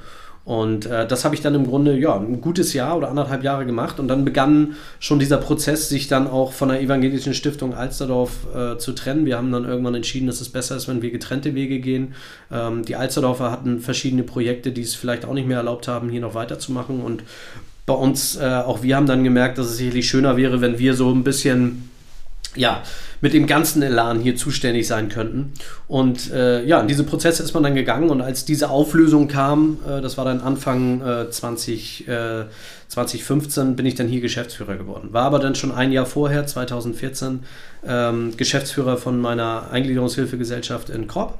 Und äh, das habe ich dann im Grunde ja, ein gutes Jahr oder anderthalb Jahre gemacht und dann begann schon dieser Prozess, sich dann auch von der Evangelischen Stiftung Alsterdorf äh, zu trennen. Wir haben dann irgendwann entschieden, dass es besser ist, wenn wir getrennte Wege gehen. Ähm, die Alsterdorfer hatten verschiedene Projekte, die es vielleicht auch nicht mehr erlaubt haben, hier noch weiterzumachen. Und bei uns, äh, auch wir haben dann gemerkt, dass es sicherlich schöner wäre, wenn wir so ein bisschen ja, mit dem ganzen Elan hier zuständig sein könnten. Und äh, ja, in diese Prozesse ist man dann gegangen und als diese Auflösung kam, äh, das war dann Anfang äh, zwanzig fünfzehn, bin ich dann hier Geschäftsführer geworden. War aber dann schon ein Jahr vorher, zweitausendvierzehn, ähm, Geschäftsführer von meiner Eingliederungshilfegesellschaft in Kropp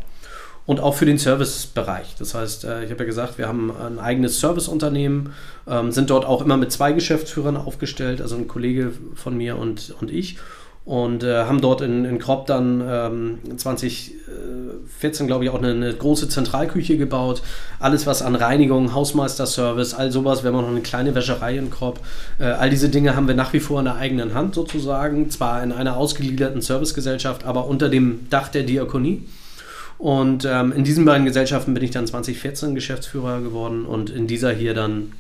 und auch für den Servicebereich. Das heißt, äh, ich habe ja gesagt, wir haben ein eigenes Serviceunternehmen, ähm, sind dort auch immer mit zwei Geschäftsführern aufgestellt, also ein Kollege von mir und, und ich. Und äh, haben dort in, in Kropp dann ähm, zweitausendvierzehn, glaube ich, auch eine, eine große Zentralküche gebaut. Alles, was an Reinigung, Hausmeisterservice, all sowas. Wir haben auch noch eine kleine Wäscherei in Kropp. Äh, all diese Dinge haben wir nach wie vor in der eigenen Hand sozusagen. Zwar in einer ausgegliederten Servicegesellschaft, aber unter dem Dach der Diakonie. Und ähm, in diesen beiden Gesellschaften bin ich dann zweitausendvierzehn Geschäftsführer geworden und in dieser hier dann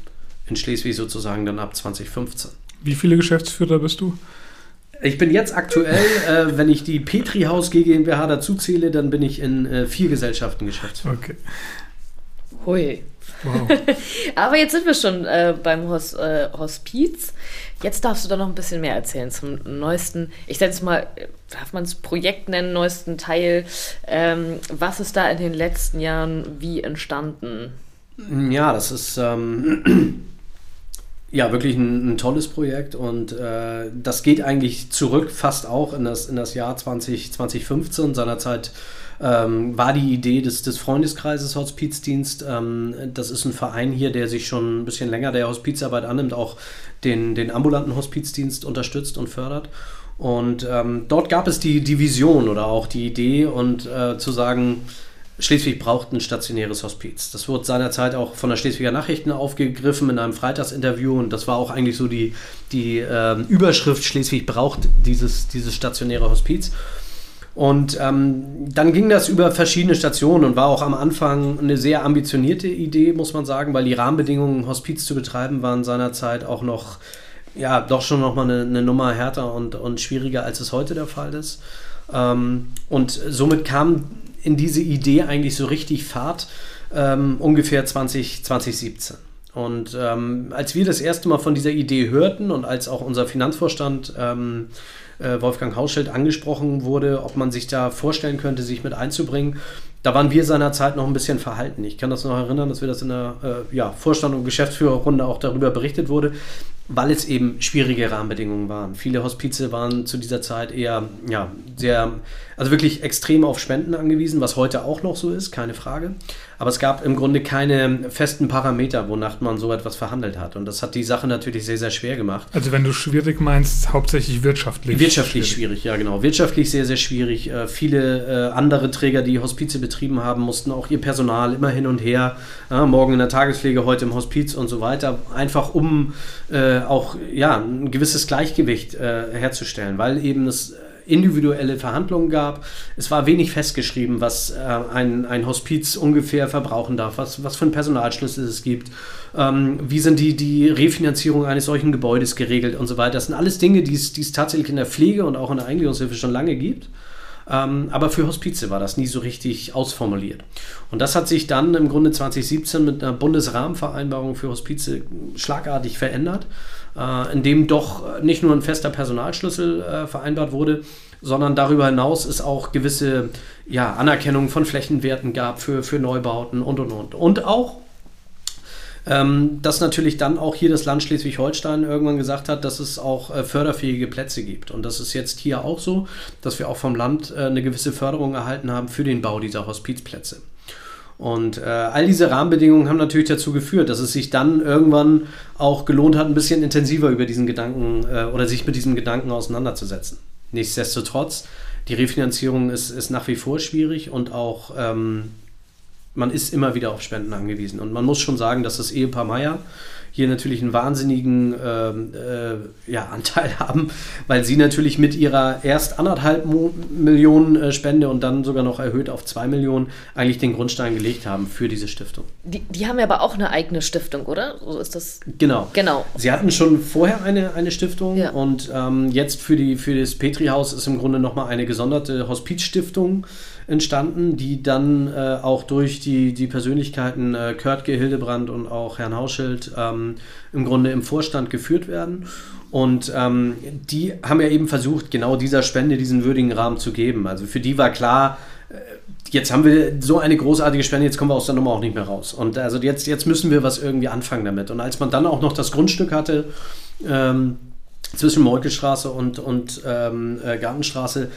in Schleswig sozusagen dann ab zweitausendfünfzehn. Wie viele Geschäftsführer bist du? Ich bin jetzt aktuell, äh, wenn ich die Petrihaus GmbH dazu zähle, dann bin ich in äh, vier Gesellschaften Geschäftsführer. Okay. Hui. Wow. Aber jetzt sind wir schon äh, beim Hos, äh, Hospiz. Jetzt darfst du da noch ein bisschen mehr erzählen zum neuesten, ich sage es mal, darf man es Projekt nennen, neuesten Teil. Ähm, was ist da in den letzten Jahren wie entstanden? Ja, das ist... Ähm, Ja, wirklich ein, ein tolles Projekt und äh, das geht eigentlich zurück fast auch in das, in das Jahr zwanzig fünfzehn. Seinerzeit ähm, war die Idee des, des Freundeskreises Hospizdienst. Ähm, das ist ein Verein hier, der sich schon ein bisschen länger der Hospizarbeit annimmt, auch den, den ambulanten Hospizdienst unterstützt und fördert. Und ähm, dort gab es die, die Vision oder auch die Idee und äh, zu sagen, Schleswig braucht ein stationäres Hospiz. Das wurde seinerzeit auch von der Schleswiger Nachrichten aufgegriffen in einem Freitagsinterview und das war auch eigentlich so die, die äh, Überschrift, Schleswig braucht dieses, dieses stationäre Hospiz. Und ähm, dann ging das über verschiedene Stationen und war auch am Anfang eine sehr ambitionierte Idee, muss man sagen, weil die Rahmenbedingungen, ein Hospiz zu betreiben, waren seinerzeit auch noch, ja, doch schon nochmal eine, eine Nummer härter und, und schwieriger, als es heute der Fall ist. Ähm, und somit kam in diese Idee eigentlich so richtig Fahrt, ähm, ungefähr zwanzig siebzehn. Und ähm, als wir das erste Mal von dieser Idee hörten und als auch unser Finanzvorstand ähm, äh, Wolfgang Hauschild angesprochen wurde, ob man sich da vorstellen könnte, sich mit einzubringen, da waren wir seinerzeit noch ein bisschen verhalten. Ich kann das noch erinnern, dass wir das in der äh, ja, Vorstand- und Geschäftsführerrunde auch darüber berichtet wurde, weil es eben schwierige Rahmenbedingungen waren. Viele Hospize waren zu dieser Zeit eher, ja, sehr, also wirklich extrem auf Spenden angewiesen, was heute auch noch so ist, keine Frage. Aber es gab im Grunde keine festen Parameter, wonach man so etwas verhandelt hat. Und das hat die Sache natürlich sehr, sehr schwer gemacht. Also wenn du schwierig meinst, hauptsächlich wirtschaftlich. Wirtschaftlich schwierig, schwierig ja genau. Wirtschaftlich sehr, sehr schwierig. Äh, viele äh, andere Träger, die Hospize betrieben haben, mussten auch ihr Personal immer hin und her. Äh, morgen in der Tagespflege, heute im Hospiz und so weiter. Einfach um äh, auch ja, ein gewisses Gleichgewicht äh, herzustellen, weil eben es individuelle Verhandlungen gab. Es war wenig festgeschrieben, was äh, ein, ein Hospiz ungefähr verbrauchen darf, was, was für einen Personalschlüssel es gibt, ähm, wie sind die, die Refinanzierung eines solchen Gebäudes geregelt und so weiter. Das sind alles Dinge, die es tatsächlich in der Pflege und auch in der Eingliederungshilfe schon lange gibt. Ähm, aber für Hospize war das nie so richtig ausformuliert. Und das hat sich dann im Grunde zwanzig siebzehn mit einer Bundesrahmenvereinbarung für Hospize schlagartig verändert, äh, in dem doch nicht nur ein fester Personalschlüssel äh, vereinbart wurde, sondern darüber hinaus es auch gewisse ja, Anerkennung von Flächenwerten gab für, für Neubauten und, und, und. Und auch, ähm, dass natürlich dann auch hier das Land Schleswig-Holstein irgendwann gesagt hat, dass es auch äh, förderfähige Plätze gibt. Und das ist jetzt hier auch so, dass wir auch vom Land äh, eine gewisse Förderung erhalten haben für den Bau dieser Hospizplätze. Und äh, all diese Rahmenbedingungen haben natürlich dazu geführt, dass es sich dann irgendwann auch gelohnt hat, ein bisschen intensiver über diesen Gedanken äh, oder sich mit diesem Gedanken auseinanderzusetzen. Nichtsdestotrotz, die Refinanzierung ist, ist nach wie vor schwierig und auch ähm, man ist immer wieder auf Spenden angewiesen. Und man muss schon sagen, dass das Ehepaar Meier hier natürlich einen wahnsinnigen äh, äh, ja, Anteil haben, weil sie natürlich mit ihrer erst anderthalb Mo- Millionen äh, Spende und dann sogar noch erhöht auf zwei Millionen eigentlich den Grundstein gelegt haben für diese Stiftung. Die, die haben ja aber auch eine eigene Stiftung, oder? So ist das. Genau. Genau. Sie hatten schon vorher eine, eine Stiftung ja. und ähm, jetzt für, die, für das Petrihaus ist im Grunde nochmal eine gesonderte Hospizstiftung entstanden, die dann äh, auch durch die, die Persönlichkeiten äh, Körtke, Hildebrand und auch Herrn Hauschild ähm, im Grunde im Vorstand geführt werden. Und ähm, die haben ja eben versucht, genau dieser Spende diesen würdigen Rahmen zu geben. Also für die war klar, äh, jetzt haben wir so eine großartige Spende, jetzt kommen wir aus der Nummer auch nicht mehr raus. Und also jetzt, jetzt müssen wir was irgendwie anfangen damit. Und als man dann auch noch das Grundstück hatte, ähm, zwischen Meuckelstraße und, und ähm, Gartenstraße,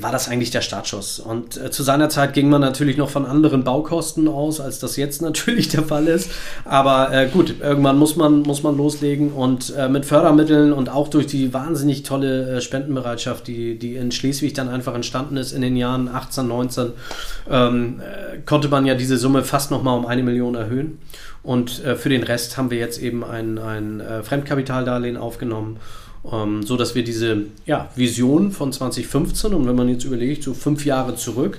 war das eigentlich der Startschuss. Und äh, zu seiner Zeit ging man natürlich noch von anderen Baukosten aus, als das jetzt natürlich der Fall ist. Aber äh, gut, irgendwann muss man, muss man loslegen und äh, mit Fördermitteln und auch durch die wahnsinnig tolle äh, Spendenbereitschaft, die, die in Schleswig dann einfach entstanden ist in den Jahren achtzehn, neunzehn, ähm, äh, konnte man ja diese Summe fast nochmal um eine Million erhöhen. Und äh, für den Rest haben wir jetzt eben ein, ein äh, Fremdkapitaldarlehen aufgenommen, Um, so dass wir diese ja, Vision von zwanzig fünfzehn, und wenn man jetzt überlegt, so fünf Jahre zurück,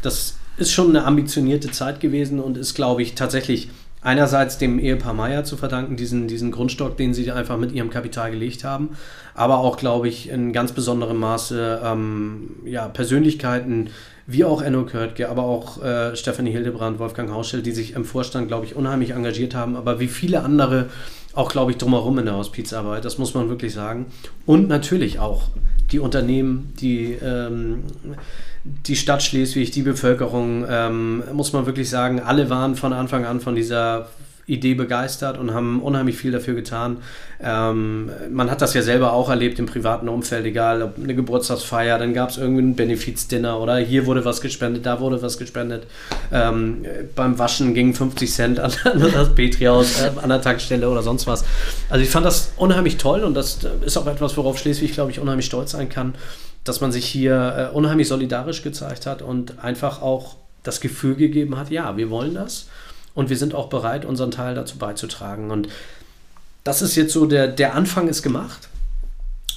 das ist schon eine ambitionierte Zeit gewesen und ist, glaube ich, tatsächlich einerseits dem Ehepaar Meier zu verdanken, diesen, diesen Grundstock, den sie einfach mit ihrem Kapital gelegt haben, aber auch, glaube ich, in ganz besonderem Maße ähm, ja, Persönlichkeiten wie auch Enno Körtke, aber auch äh, Stefanie Hildebrand, Wolfgang Hauschild, die sich im Vorstand, glaube ich, unheimlich engagiert haben, aber wie viele andere auch, glaube ich, drumherum in der Hospizarbeit, das muss man wirklich sagen. Und natürlich auch die Unternehmen, die, ähm, die Stadt Schleswig, die Bevölkerung, ähm, muss man wirklich sagen, alle waren von Anfang an von dieser Idee begeistert und haben unheimlich viel dafür getan. Ähm, man hat das ja selber auch erlebt im privaten Umfeld, egal ob eine Geburtstagsfeier, dann gab es irgendwie ein Benefizdinner oder hier wurde was gespendet, da wurde was gespendet. Ähm, beim Waschen gingen fünfzig Cent an, an das Petrihaus, äh, an der Tankstelle oder sonst was. Also ich fand das unheimlich toll und das ist auch etwas, worauf Schleswig, glaube ich, unheimlich stolz sein kann, dass man sich hier äh, unheimlich solidarisch gezeigt hat und einfach auch das Gefühl gegeben hat, ja, wir wollen das. Und wir sind auch bereit, unseren Teil dazu beizutragen. Und das ist jetzt so, der, der Anfang ist gemacht.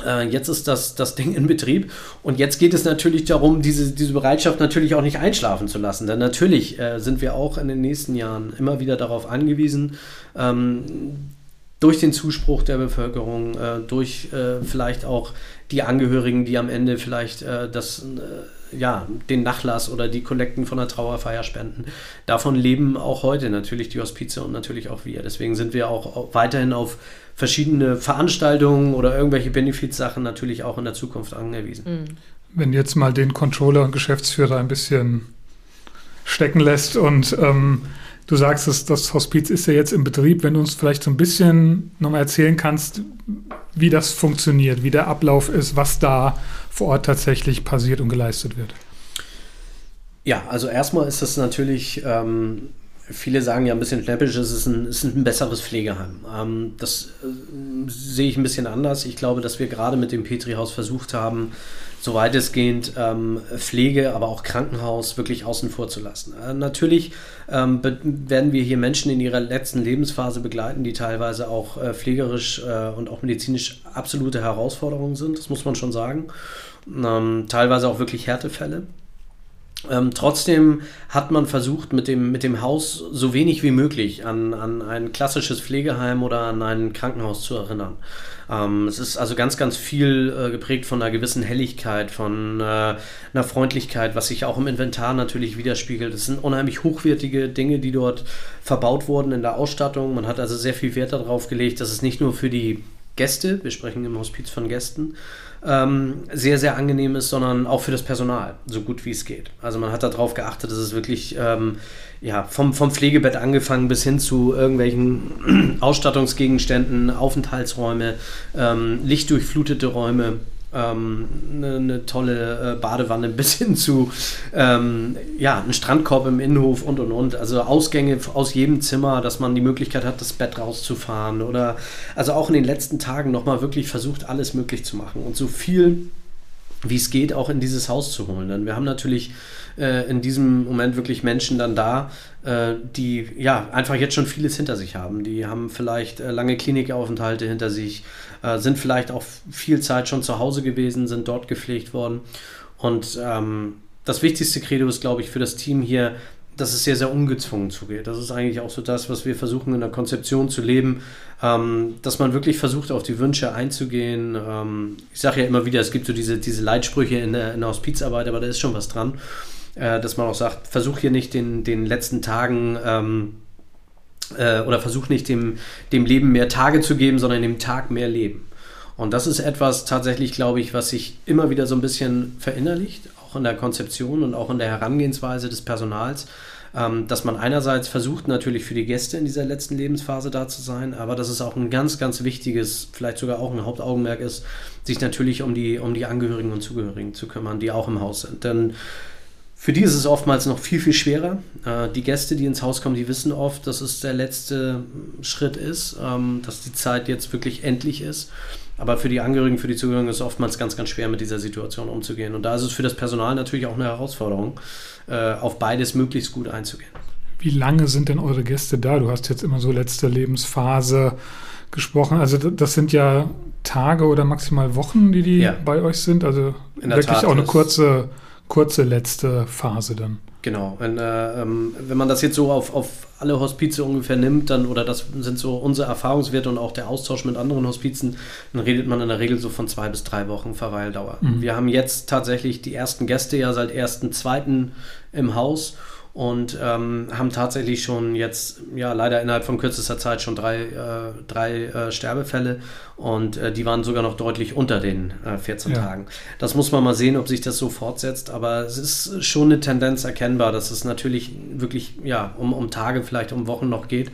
Äh, jetzt ist das, das Ding in Betrieb. Und jetzt geht es natürlich darum, diese, diese Bereitschaft natürlich auch nicht einschlafen zu lassen. Denn natürlich äh, sind wir auch in den nächsten Jahren immer wieder darauf angewiesen, ähm, durch den Zuspruch der Bevölkerung, äh, durch äh, vielleicht auch die Angehörigen, die am Ende vielleicht äh, das... Äh, ja, den Nachlass oder die Kollekten von der Trauerfeier spenden. Davon leben auch heute natürlich die Hospize und natürlich auch wir. Deswegen sind wir auch weiterhin auf verschiedene Veranstaltungen oder irgendwelche Benefizsachen natürlich auch in der Zukunft angewiesen. Wenn jetzt mal den Controller und Geschäftsführer ein bisschen stecken lässt und ähm, du sagst, dass das Hospiz ist ja jetzt im Betrieb, wenn du uns vielleicht so ein bisschen nochmal erzählen kannst, wie das funktioniert, wie der Ablauf ist, was da vor Ort tatsächlich passiert und geleistet wird. Ja, also erstmal ist das natürlich, ähm, viele sagen ja ein bisschen schnäppisch, es ist ein, es ist ein besseres Pflegeheim. Ähm, das äh, sehe ich ein bisschen anders. Ich glaube, dass wir gerade mit dem Petrihaus versucht haben, so weitestgehend ähm, Pflege, aber auch Krankenhaus wirklich außen vor zu lassen. Äh, natürlich ähm, be- werden wir hier Menschen in ihrer letzten Lebensphase begleiten, die teilweise auch äh, pflegerisch äh, und auch medizinisch absolute Herausforderungen sind, das muss man schon sagen. Ähm, teilweise auch wirklich Härtefälle. Ähm, trotzdem hat man versucht, mit dem, mit dem Haus so wenig wie möglich an, an ein klassisches Pflegeheim oder an ein Krankenhaus zu erinnern. Ähm, es ist also ganz, ganz viel äh, geprägt von einer gewissen Helligkeit, von äh, einer Freundlichkeit, was sich auch im Inventar natürlich widerspiegelt. Es sind unheimlich hochwertige Dinge, die dort verbaut wurden in der Ausstattung. Man hat also sehr viel Wert darauf gelegt, dass es nicht nur für die Gäste, wir sprechen im Hospiz von Gästen, ähm, sehr, sehr angenehm ist, sondern auch für das Personal, so gut wie es geht. Also man hat darauf geachtet, dass es wirklich ähm, ja, vom, vom Pflegebett angefangen bis hin zu irgendwelchen Ausstattungsgegenständen, Aufenthaltsräume, ähm, lichtdurchflutete Räume, ähm, eine, eine tolle äh, Badewanne bis hin zu ähm, ja, einen Strandkorb im Innenhof und und und. Also Ausgänge aus jedem Zimmer, dass man die Möglichkeit hat, das Bett rauszufahren oder also auch in den letzten Tagen nochmal wirklich versucht, alles möglich zu machen und so viel wie es geht, auch in dieses Haus zu holen. Denn wir haben natürlich äh, in diesem Moment wirklich Menschen dann da, äh, die ja einfach jetzt schon vieles hinter sich haben. Die haben vielleicht äh, lange Klinikaufenthalte hinter sich, äh, sind vielleicht auch viel Zeit schon zu Hause gewesen, sind dort gepflegt worden. Und ähm, das wichtigste Credo ist, glaube ich, für das Team hier, dass es sehr, sehr ungezwungen zugeht. Das ist eigentlich auch so das, was wir versuchen in der Konzeption zu leben, ähm, dass man wirklich versucht, auf die Wünsche einzugehen. Ähm, ich sage ja immer wieder, es gibt so diese, diese Leitsprüche in der, in der Hospizarbeit, aber da ist schon was dran, äh, dass man auch sagt, versuch hier nicht den, den letzten Tagen ähm, äh, oder versuch nicht dem, dem Leben mehr Tage zu geben, sondern dem Tag mehr Leben. Und das ist etwas tatsächlich, glaube ich, was sich immer wieder so ein bisschen verinnerlicht, auch in der Konzeption und auch in der Herangehensweise des Personals, ähm, dass man einerseits versucht, natürlich für die Gäste in dieser letzten Lebensphase da zu sein, aber dass es auch ein ganz, ganz wichtiges, vielleicht sogar auch ein Hauptaugenmerk ist, sich natürlich um die, um die Angehörigen und Zugehörigen zu kümmern, die auch im Haus sind. Denn für die ist es oftmals noch viel, viel schwerer. Äh, die Gäste, die ins Haus kommen, die wissen oft, dass es der letzte Schritt ist, ähm, dass die Zeit jetzt wirklich endlich ist. Aber für die Angehörigen, für die Zugehörigen ist es oftmals ganz, ganz schwer, mit dieser Situation umzugehen. Und da ist es für das Personal natürlich auch eine Herausforderung, auf beides möglichst gut einzugehen. Wie lange sind denn eure Gäste da? Du hast jetzt immer so letzte Lebensphase gesprochen. Also das sind ja Tage oder maximal Wochen, die die ja. bei euch sind. Also wirklich Tat auch eine kurze, kurze letzte Phase dann. Genau, wenn, äh, ähm, wenn man das jetzt so auf, auf alle Hospize ungefähr nimmt, dann, oder das sind so unsere Erfahrungswerte und auch der Austausch mit anderen Hospizen, dann redet man in der Regel so von zwei bis drei Wochen Verweildauer. Mhm. Wir haben jetzt tatsächlich die ersten Gäste ja seit ersten zweiten im Haus und ähm, haben tatsächlich schon jetzt, ja leider innerhalb von kürzester Zeit schon drei, äh, drei äh, Sterbefälle und äh, die waren sogar noch deutlich unter den äh, vierzehn ja. Tagen. Das muss man mal sehen, ob sich das so fortsetzt, aber es ist schon eine Tendenz erkennbar, dass es natürlich wirklich ja um, um Tage, vielleicht um Wochen noch geht,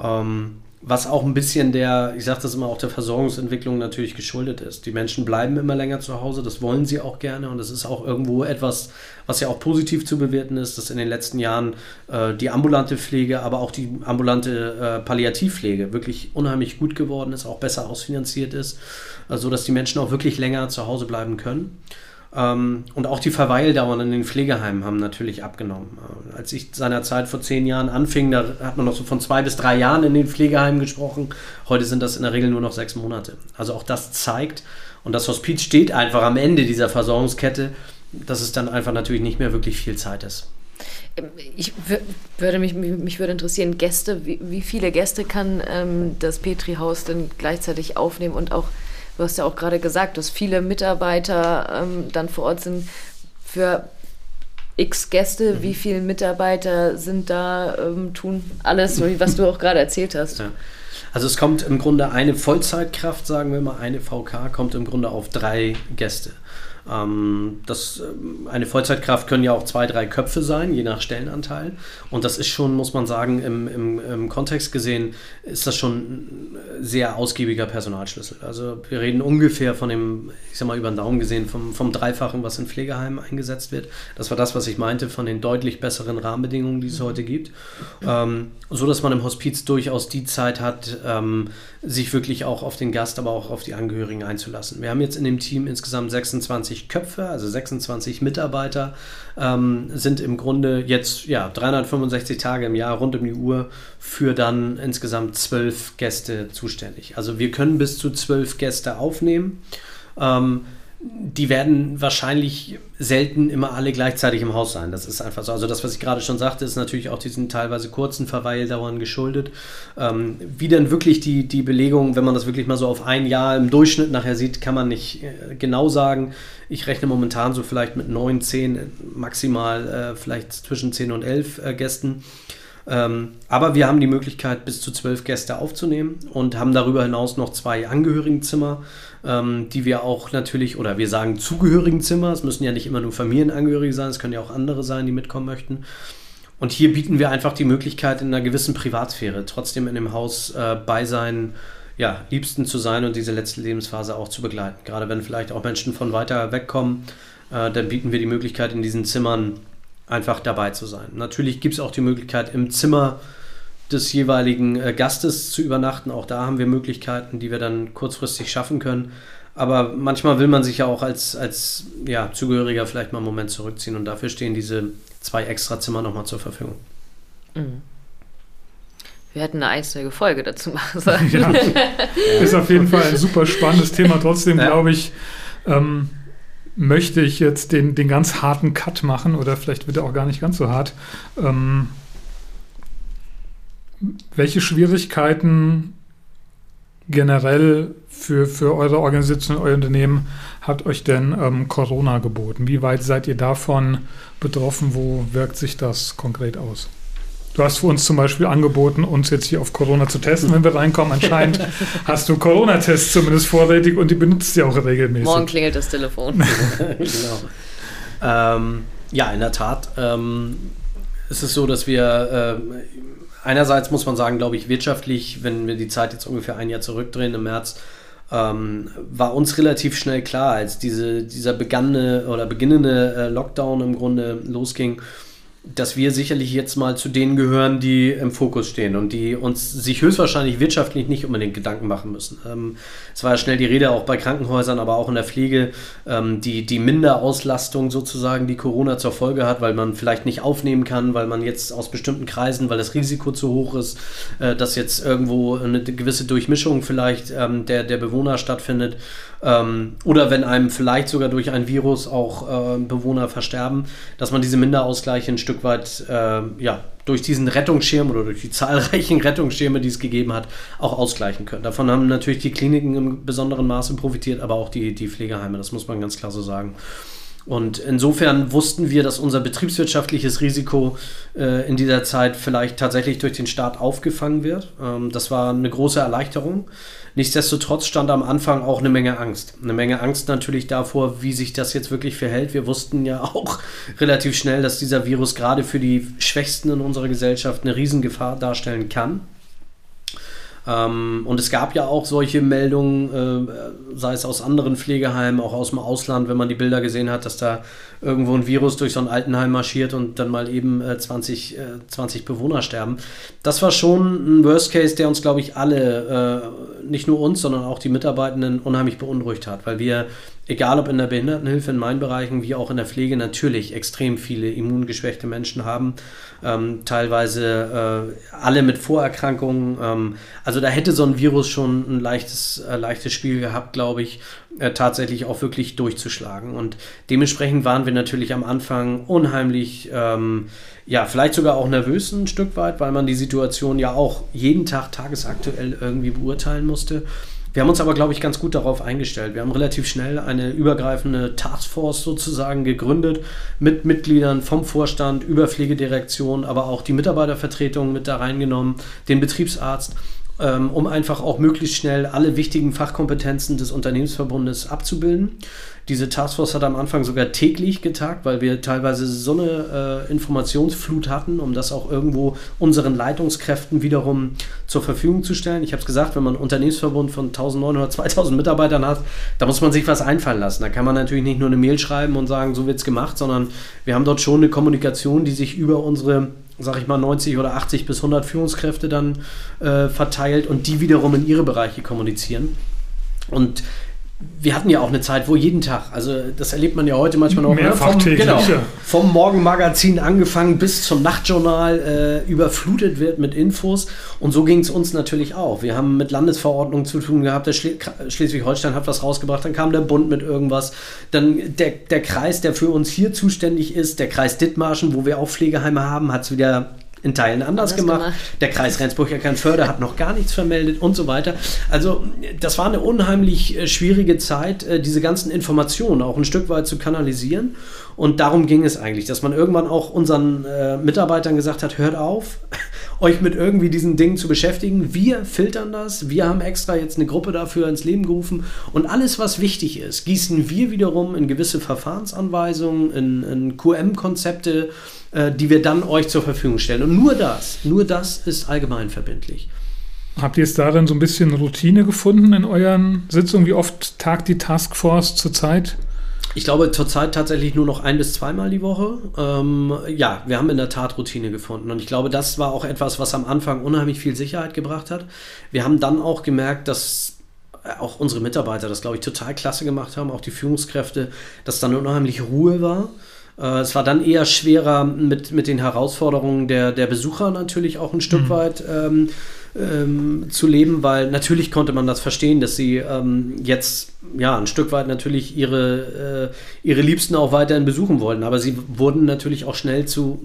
ähm, was auch ein bisschen der, ich sage das immer, auch der Versorgungsentwicklung natürlich geschuldet ist. Die Menschen bleiben immer länger zu Hause, das wollen sie auch gerne und das ist auch irgendwo etwas, was ja auch positiv zu bewerten ist, dass in den letzten Jahren äh, die ambulante Pflege, aber auch die ambulante äh, Palliativpflege wirklich unheimlich gut geworden ist, auch besser ausfinanziert ist, also dass die Menschen auch wirklich länger zu Hause bleiben können. Ähm, und auch die Verweildauern in den Pflegeheimen haben natürlich abgenommen. Äh, als ich seinerzeit vor zehn Jahren anfing, da hat man noch so von zwei bis drei Jahren in den Pflegeheimen gesprochen. Heute sind das in der Regel nur noch sechs Monate. Also auch das zeigt, und das Hospiz steht einfach am Ende dieser Versorgungskette, dass es dann einfach natürlich nicht mehr wirklich viel Zeit ist. Ich würde mich, mich würde interessieren, Gäste, wie, wie viele Gäste kann ähm, das Petrihaus denn gleichzeitig aufnehmen und auch du hast ja auch gerade gesagt, dass viele Mitarbeiter ähm, dann vor Ort sind für x Gäste. Mhm. Wie viele Mitarbeiter sind da, ähm, tun alles, was du auch gerade erzählt hast? Ja. Also es kommt im Grunde eine Vollzeitkraft, sagen wir mal, eine V K kommt im Grunde auf drei Gäste. Ähm, das, eine Vollzeitkraft können ja auch zwei, drei Köpfe sein, je nach Stellenanteil. Und das ist schon, muss man sagen, im, im, im Kontext gesehen, ist das schon ein sehr ausgiebiger Personalschlüssel. Also wir reden ungefähr von dem, ich sag mal über den Daumen gesehen, vom, vom Dreifachen, was in Pflegeheimen eingesetzt wird. Das war das, was ich meinte, von den deutlich besseren Rahmenbedingungen, die es heute gibt. Ähm, so, dass man im Hospiz durchaus die Zeit hat, ähm, sich wirklich auch auf den Gast, aber auch auf die Angehörigen einzulassen. Wir haben jetzt in dem Team insgesamt sechsundzwanzig Köpfe, also sechsundzwanzig Mitarbeiter, ähm, sind im Grunde jetzt ja, dreihundertfünfundsechzig Tage im Jahr rund um die Uhr für dann insgesamt zwölf Gäste zuständig. Also wir können bis zu zwölf Gäste aufnehmen. Ähm, die werden wahrscheinlich selten immer alle gleichzeitig im Haus sein. Das ist einfach so. Also das, was ich gerade schon sagte, ist natürlich auch diesen teilweise kurzen Verweildauern geschuldet. Ähm, wie dann wirklich die, die Belegung, wenn man das wirklich mal so auf ein Jahr im Durchschnitt nachher sieht, kann man nicht äh, genau sagen. Ich rechne momentan so vielleicht mit neun, zehn, maximal äh, vielleicht zwischen zehn und elf äh, Gästen. Ähm, aber wir haben die Möglichkeit, bis zu zwölf Gäste aufzunehmen und haben darüber hinaus noch zwei Angehörigenzimmer, ähm, die wir auch natürlich, oder wir sagen Zugehörigenzimmer, es müssen ja nicht immer nur Familienangehörige sein, es können ja auch andere sein, die mitkommen möchten. Und hier bieten wir einfach die Möglichkeit, in einer gewissen Privatsphäre trotzdem in dem Haus äh, bei seinen ja, Liebsten zu sein und diese letzte Lebensphase auch zu begleiten. Gerade wenn vielleicht auch Menschen von weiter weg kommen, äh, dann bieten wir die Möglichkeit, in diesen Zimmern einfach dabei zu sein. Natürlich gibt es auch die Möglichkeit, im Zimmer des jeweiligen äh, Gastes zu übernachten. Auch da haben wir Möglichkeiten, die wir dann kurzfristig schaffen können. Aber manchmal will man sich ja auch als, als ja, Zugehöriger vielleicht mal einen Moment zurückziehen und dafür stehen diese zwei extra Zimmer nochmal zur Verfügung. Mhm. Wir hätten eine einzelne Folge dazu machen sollen. Ja. Ist auf jeden Fall ein super spannendes Thema. Trotzdem ja. glaube ich, ähm, möchte ich jetzt den, den ganz harten Cut machen oder vielleicht wird er auch gar nicht ganz so hart. Ähm, welche Schwierigkeiten generell für, für eure Organisation, euer Unternehmen hat euch denn ähm, Corona geboten? Wie weit seid ihr davon betroffen? Wo wirkt sich das konkret aus? Du hast für uns zum Beispiel angeboten, uns jetzt hier auf Corona zu testen, wenn wir reinkommen. Anscheinend hast du Corona-Tests zumindest vorrätig und die benutzt du ja auch regelmäßig. Morgen klingelt das Telefon. Genau. Ähm, ja, in der Tat. Ähm, es ist so, dass wir äh, einerseits muss man sagen, glaube ich, wirtschaftlich, wenn wir die Zeit jetzt ungefähr ein Jahr zurückdrehen im März, ähm, war uns relativ schnell klar, als diese, dieser begannene oder beginnende äh, Lockdown im Grunde losging, dass wir sicherlich jetzt mal zu denen gehören, die im Fokus stehen und die uns sich höchstwahrscheinlich wirtschaftlich nicht unbedingt Gedanken machen müssen. Ähm, es war ja schnell die Rede auch bei Krankenhäusern, aber auch in der Pflege, ähm, die, die Minderauslastung sozusagen, die Corona zur Folge hat, weil man vielleicht nicht aufnehmen kann, weil man jetzt aus bestimmten Kreisen, weil das Risiko zu hoch ist, äh, dass jetzt irgendwo eine gewisse Durchmischung vielleicht ähm, der, der Bewohner stattfindet. Ähm, oder wenn einem vielleicht sogar durch ein Virus auch äh, Bewohner versterben, dass man diese Minderausgleiche ein Stück weit äh, ja, durch diesen Rettungsschirm oder durch die zahlreichen Rettungsschirme, die es gegeben hat, auch ausgleichen können. Davon haben natürlich die Kliniken im besonderen Maße profitiert, aber auch die, die Pflegeheime, das muss man ganz klar so sagen. Und insofern wussten wir, dass unser betriebswirtschaftliches Risiko äh, in dieser Zeit vielleicht tatsächlich durch den Staat aufgefangen wird. Ähm, das war eine große Erleichterung. Nichtsdestotrotz stand am Anfang auch eine Menge Angst. Eine Menge Angst natürlich davor, wie sich das jetzt wirklich verhält. Wir wussten ja auch relativ schnell, dass dieser Virus gerade für die Schwächsten in unserer Gesellschaft eine Riesengefahr darstellen kann. Ähm, und es gab ja auch solche Meldungen, äh, sei es aus anderen Pflegeheimen, auch aus dem Ausland, wenn man die Bilder gesehen hat, dass da irgendwo ein Virus durch so ein Altenheim marschiert und dann mal eben äh, zwanzig Bewohner sterben. Das war schon ein Worst Case, der uns, glaube ich, alle, äh, nicht nur uns, sondern auch die Mitarbeitenden unheimlich beunruhigt hat, weil wir, egal ob in der Behindertenhilfe, in meinen Bereichen, wie auch in der Pflege, natürlich extrem viele immungeschwächte Menschen haben, ähm, teilweise äh, alle mit Vorerkrankungen. Ähm, also da hätte so ein Virus schon ein leichtes, äh, leichtes Spiel gehabt, glaube ich, äh, tatsächlich auch wirklich durchzuschlagen. Und dementsprechend waren wir natürlich am Anfang unheimlich, ähm, ja, vielleicht sogar auch nervös ein Stück weit, weil man die Situation ja auch jeden Tag tagesaktuell irgendwie beurteilen musste. Wir haben uns aber, glaube ich, ganz gut darauf eingestellt. Wir haben relativ schnell eine übergreifende Taskforce sozusagen gegründet mit Mitgliedern vom Vorstand, über Pflegedirektion, aber auch die Mitarbeitervertretung mit da reingenommen, den Betriebsarzt, ähm, um einfach auch möglichst schnell alle wichtigen Fachkompetenzen des Unternehmensverbundes abzubilden. Diese Taskforce hat am Anfang sogar täglich getagt, weil wir teilweise so eine äh, Informationsflut hatten, um das auch irgendwo unseren Leitungskräften wiederum zur Verfügung zu stellen. Ich habe es gesagt, wenn man einen Unternehmensverbund von neunzehnhundert, zweitausend Mitarbeitern hat, da muss man sich was einfallen lassen. Da kann man natürlich nicht nur eine Mail schreiben und sagen, so wird es gemacht, sondern wir haben dort schon eine Kommunikation, die sich über unsere, sag ich mal, neunzig oder achtzig bis hundert Führungskräfte dann äh, verteilt und die wiederum in ihre Bereiche kommunizieren. Und wir hatten ja auch eine Zeit, wo jeden Tag, also das erlebt man ja heute manchmal noch. Mehrfach täglich, genau, ja. Vom Morgenmagazin angefangen bis zum Nachtjournal äh, überflutet wird mit Infos. Und so ging es uns natürlich auch. Wir haben mit Landesverordnungen zu tun gehabt. Der Schle- Schleswig-Holstein hat was rausgebracht. Dann kam der Bund mit irgendwas. Dann der, der Kreis, der für uns hier zuständig ist, der Kreis Dithmarschen, wo wir auch Pflegeheime haben, hat es wieder in Teilen anders, anders gemacht. gemacht. Der Kreis Rendsburg-Eckernförde hat noch gar nichts vermeldet und so weiter. Also das war eine unheimlich schwierige Zeit, diese ganzen Informationen auch ein Stück weit zu kanalisieren. Und darum ging es eigentlich, dass man irgendwann auch unseren äh, Mitarbeitern gesagt hat, hört auf, euch mit irgendwie diesen Dingen zu beschäftigen. Wir filtern das. Wir haben extra jetzt eine Gruppe dafür ins Leben gerufen. Und alles, was wichtig ist, gießen wir wiederum in gewisse Verfahrensanweisungen, in, in Q M-Konzepte, äh, die wir dann euch zur Verfügung stellen. Und nur das, nur das ist allgemeinverbindlich. Habt ihr jetzt da dann so ein bisschen Routine gefunden in euren Sitzungen? Wie oft tagt die Taskforce zurzeit? Ich glaube zurzeit tatsächlich nur noch ein- bis zweimal die Woche. Ähm, ja, wir haben in der Tat Routine gefunden. Und ich glaube, das war auch etwas, was am Anfang unheimlich viel Sicherheit gebracht hat. Wir haben dann auch gemerkt, dass auch unsere Mitarbeiter das, glaube ich, total klasse gemacht haben, auch die Führungskräfte, dass dann unheimlich Ruhe war. Äh, es war dann eher schwerer mit, mit den Herausforderungen der, der Besucher natürlich auch ein Stück mhm. weit ähm, ähm, zu leben, weil natürlich konnte man das verstehen, dass sie ähm, jetzt ja ein Stück weit natürlich ihre, äh, ihre Liebsten auch weiterhin besuchen wollten, aber sie wurden natürlich auch schnell zu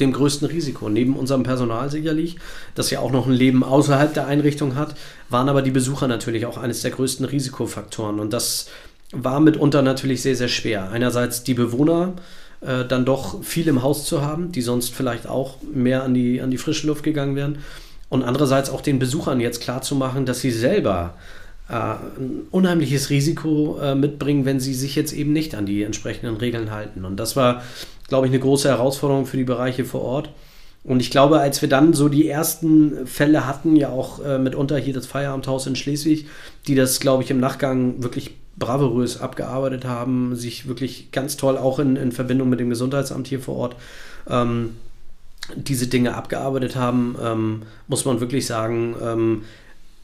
dem größten Risiko. Neben unserem Personal sicherlich, das ja auch noch ein Leben außerhalb der Einrichtung hat, waren aber die Besucher natürlich auch eines der größten Risikofaktoren und das war mitunter natürlich sehr, sehr schwer. Einerseits die Bewohner, äh, dann doch viel im Haus zu haben, die sonst vielleicht auch mehr an die, an die frische Luft gegangen wären. Und andererseits auch den Besuchern jetzt klarzumachen, dass sie selber äh, ein unheimliches Risiko äh, mitbringen, wenn sie sich jetzt eben nicht an die entsprechenden Regeln halten. Und das war, glaube ich, eine große Herausforderung für die Bereiche vor Ort. Und ich glaube, als wir dann so die ersten Fälle hatten, ja auch äh, mitunter hier das Feierabendhaus in Schleswig, die das, glaube ich, im Nachgang wirklich bravourös abgearbeitet haben, sich wirklich ganz toll auch in, in Verbindung mit dem Gesundheitsamt hier vor Ort ähm, diese Dinge abgearbeitet haben, ähm, muss man wirklich sagen, ähm,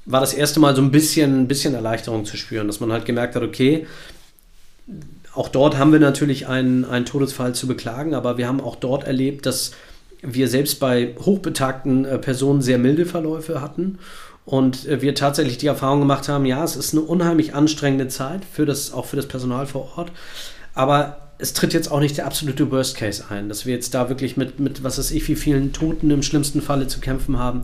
war das erste Mal so ein bisschen, ein bisschen Erleichterung zu spüren, dass man halt gemerkt hat, okay, auch dort haben wir natürlich einen, einen Todesfall zu beklagen, aber wir haben auch dort erlebt, dass wir selbst bei hochbetagten äh, Personen sehr milde Verläufe hatten und äh, wir tatsächlich die Erfahrung gemacht haben, ja, es ist eine unheimlich anstrengende Zeit, für das, auch für das Personal vor Ort, aber es tritt jetzt auch nicht der absolute Worst Case ein, dass wir jetzt da wirklich mit, mit was weiß ich, wie vielen Toten im schlimmsten Falle zu kämpfen haben.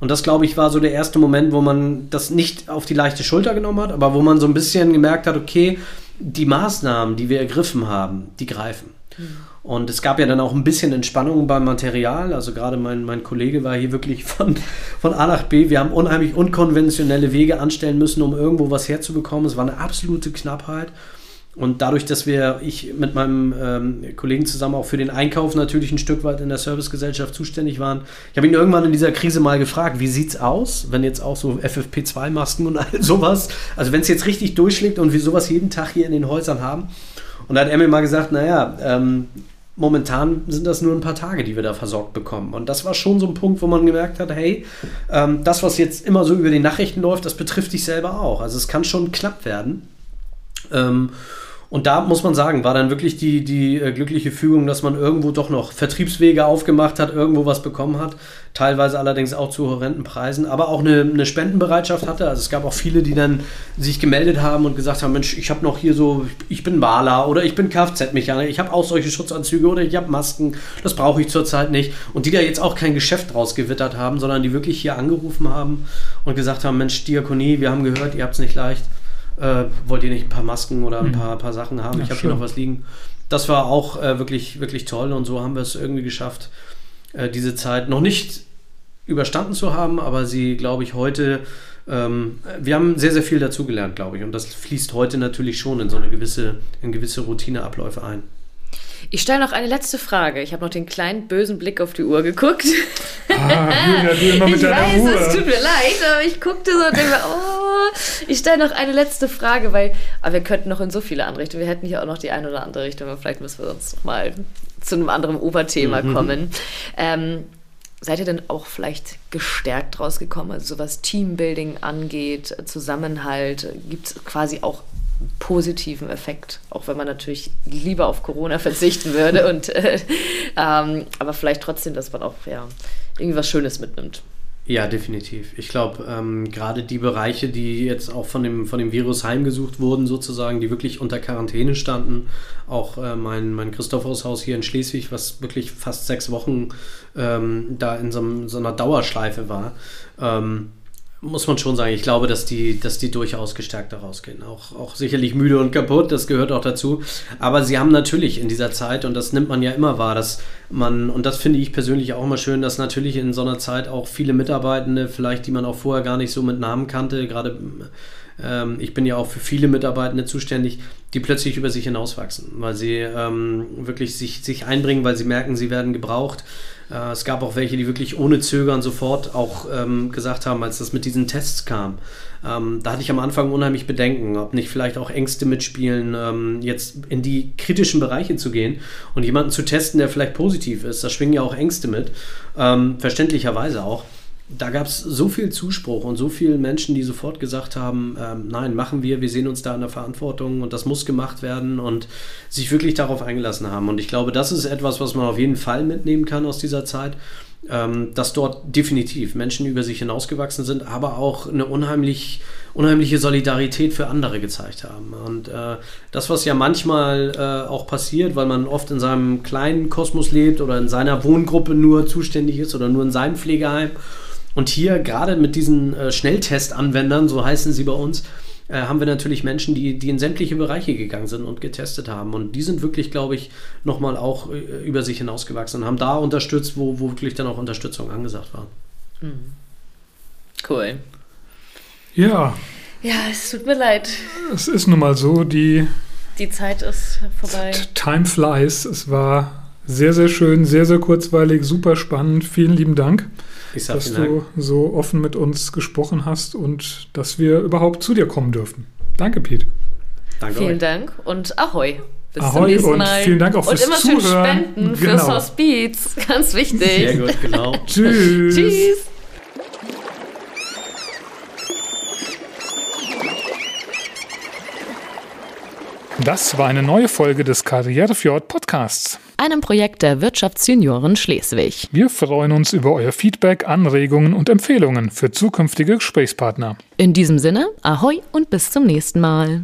Und das, glaube ich, war so der erste Moment, wo man das nicht auf die leichte Schulter genommen hat, aber wo man so ein bisschen gemerkt hat, okay, die Maßnahmen, die wir ergriffen haben, die greifen. Mhm. Und es gab ja dann auch ein bisschen Entspannung beim Material. Also gerade mein, mein Kollege war hier wirklich von, von A nach B. Wir haben unheimlich unkonventionelle Wege anstellen müssen, um irgendwo was herzubekommen. Es war eine absolute Knappheit. Und dadurch, dass wir, ich mit meinem ähm, Kollegen zusammen auch für den Einkauf natürlich ein Stück weit in der Servicegesellschaft zuständig waren. Ich habe ihn irgendwann in dieser Krise mal gefragt, wie sieht's aus, wenn jetzt auch so F F P zwei Masken und all sowas, also wenn es jetzt richtig durchschlägt und wir sowas jeden Tag hier in den Häusern haben. Und da hat er mir mal gesagt, naja, ähm, momentan sind das nur ein paar Tage, die wir da versorgt bekommen. Und das war schon so ein Punkt, wo man gemerkt hat, hey, ähm, das, was jetzt immer so über die Nachrichten läuft, das betrifft dich selber auch. Also es kann schon knapp werden. Ähm, und da muss man sagen, war dann wirklich die, die äh, glückliche Fügung, dass man irgendwo doch noch Vertriebswege aufgemacht hat, irgendwo was bekommen hat, teilweise allerdings auch zu horrenden Preisen, aber auch eine, eine Spendenbereitschaft hatte. Also es gab auch viele, die dann sich gemeldet haben und gesagt haben, Mensch, ich habe noch hier so, ich bin Maler oder ich bin Kfz-Mechaniker, ich habe auch solche Schutzanzüge oder ich habe Masken, das brauche ich zurzeit nicht. Und die da jetzt auch kein Geschäft draus gewittert haben, sondern die wirklich hier angerufen haben und gesagt haben, Mensch, Diakonie, wir haben gehört, ihr habt es nicht leicht. Äh, wollt ihr nicht ein paar Masken oder ein paar, paar Sachen haben? Ja, ich habe hier noch was liegen. Das war auch äh, wirklich, wirklich toll und so haben wir es irgendwie geschafft, äh, diese Zeit noch nicht überstanden zu haben, aber sie, glaube ich, heute, ähm, wir haben sehr, sehr viel dazugelernt, glaube ich, und das fließt heute natürlich schon in so eine gewisse, in gewisse Routineabläufe ein. Ich stelle noch eine letzte Frage. Ich habe noch den kleinen bösen Blick auf die Uhr geguckt. Ah, Julia, du immer mit ich deiner weiß, Uhr. Es tut mir leid, aber ich guckte so und denke mir, oh, ich stelle noch eine letzte Frage, weil aber wir könnten noch in so viele andere Richtungen. Wir hätten hier auch noch die eine oder andere Richtung, aber vielleicht müssen wir sonst noch mal zu einem anderen Oberthema mhm. kommen. Ähm, seid ihr denn auch vielleicht gestärkt rausgekommen, also so was Teambuilding angeht, Zusammenhalt? Gibt es quasi auch positiven Effekt, auch wenn man natürlich lieber auf Corona verzichten würde. und, äh, ähm, aber vielleicht trotzdem, dass man auch ja, irgendwas Schönes mitnimmt. Ja, definitiv. Ich glaube, ähm, gerade die Bereiche, die jetzt auch von dem, von dem Virus heimgesucht wurden sozusagen, die wirklich unter Quarantäne standen, auch äh, mein, mein Christophorushaus hier in Schleswig, was wirklich fast sechs Wochen ähm, da in so, so einer Dauerschleife war, ähm, muss man schon sagen, ich glaube, dass die, dass die durchaus gestärkt daraus gehen. Auch, auch sicherlich müde und kaputt, das gehört auch dazu. Aber sie haben natürlich in dieser Zeit, und das nimmt man ja immer wahr, dass man, und das finde ich persönlich auch immer schön, dass natürlich in so einer Zeit auch viele Mitarbeitende, vielleicht die man auch vorher gar nicht so mit Namen kannte, gerade ähm, ich bin ja auch für viele Mitarbeitende zuständig, die plötzlich über sich hinauswachsen, weil sie ähm, wirklich sich, sich einbringen, weil sie merken, sie werden gebraucht. Es gab auch welche, die wirklich ohne Zögern sofort auch ähm, gesagt haben, als das mit diesen Tests kam. Ähm, da hatte ich am Anfang unheimlich Bedenken, ob nicht vielleicht auch Ängste mitspielen, ähm, jetzt in die kritischen Bereiche zu gehen und jemanden zu testen, der vielleicht positiv ist. Da schwingen ja auch Ängste mit, ähm, verständlicherweise auch. Da gab es so viel Zuspruch und so viele Menschen, die sofort gesagt haben, ähm, nein, machen wir, wir sehen uns da in der Verantwortung und das muss gemacht werden und sich wirklich darauf eingelassen haben. Und ich glaube, das ist etwas, was man auf jeden Fall mitnehmen kann aus dieser Zeit, ähm, dass dort definitiv Menschen über sich hinausgewachsen sind, aber auch eine unheimlich, unheimliche Solidarität für andere gezeigt haben. Und äh, das, was ja manchmal äh, auch passiert, weil man oft in seinem kleinen Kosmos lebt oder in seiner Wohngruppe nur zuständig ist oder nur in seinem Pflegeheim, und hier, gerade mit diesen äh, Schnelltestanwendern, so heißen sie bei uns, äh, haben wir natürlich Menschen, die, die in sämtliche Bereiche gegangen sind und getestet haben. Und die sind wirklich, glaube ich, nochmal auch äh, über sich hinausgewachsen und haben da unterstützt, wo, wo wirklich dann auch Unterstützung angesagt war. Cool. Ja. Ja, es tut mir leid. Es ist nun mal so, die... Die Zeit ist vorbei. Time flies. Es war sehr, sehr schön, sehr, sehr kurzweilig, super spannend. Vielen lieben Dank. Ich sag dass du so offen mit uns gesprochen hast und dass wir überhaupt zu dir kommen dürfen. Danke, Piet. Danke vielen euch. Dank und Ahoi. Bis Ahoi zum nächsten Mal. Und vielen Dank auch und fürs Zuhören. Und immer schön spenden genau. Fürs Hospiz. Ganz wichtig. Sehr gut, genau. Tschüss. Tschüss. Das war eine neue Folge des Karrierefjord Podcasts, einem Projekt der Wirtschaftsjunioren Schleswig. Wir freuen uns über euer Feedback, Anregungen und Empfehlungen für zukünftige Gesprächspartner. In diesem Sinne, Ahoi und bis zum nächsten Mal.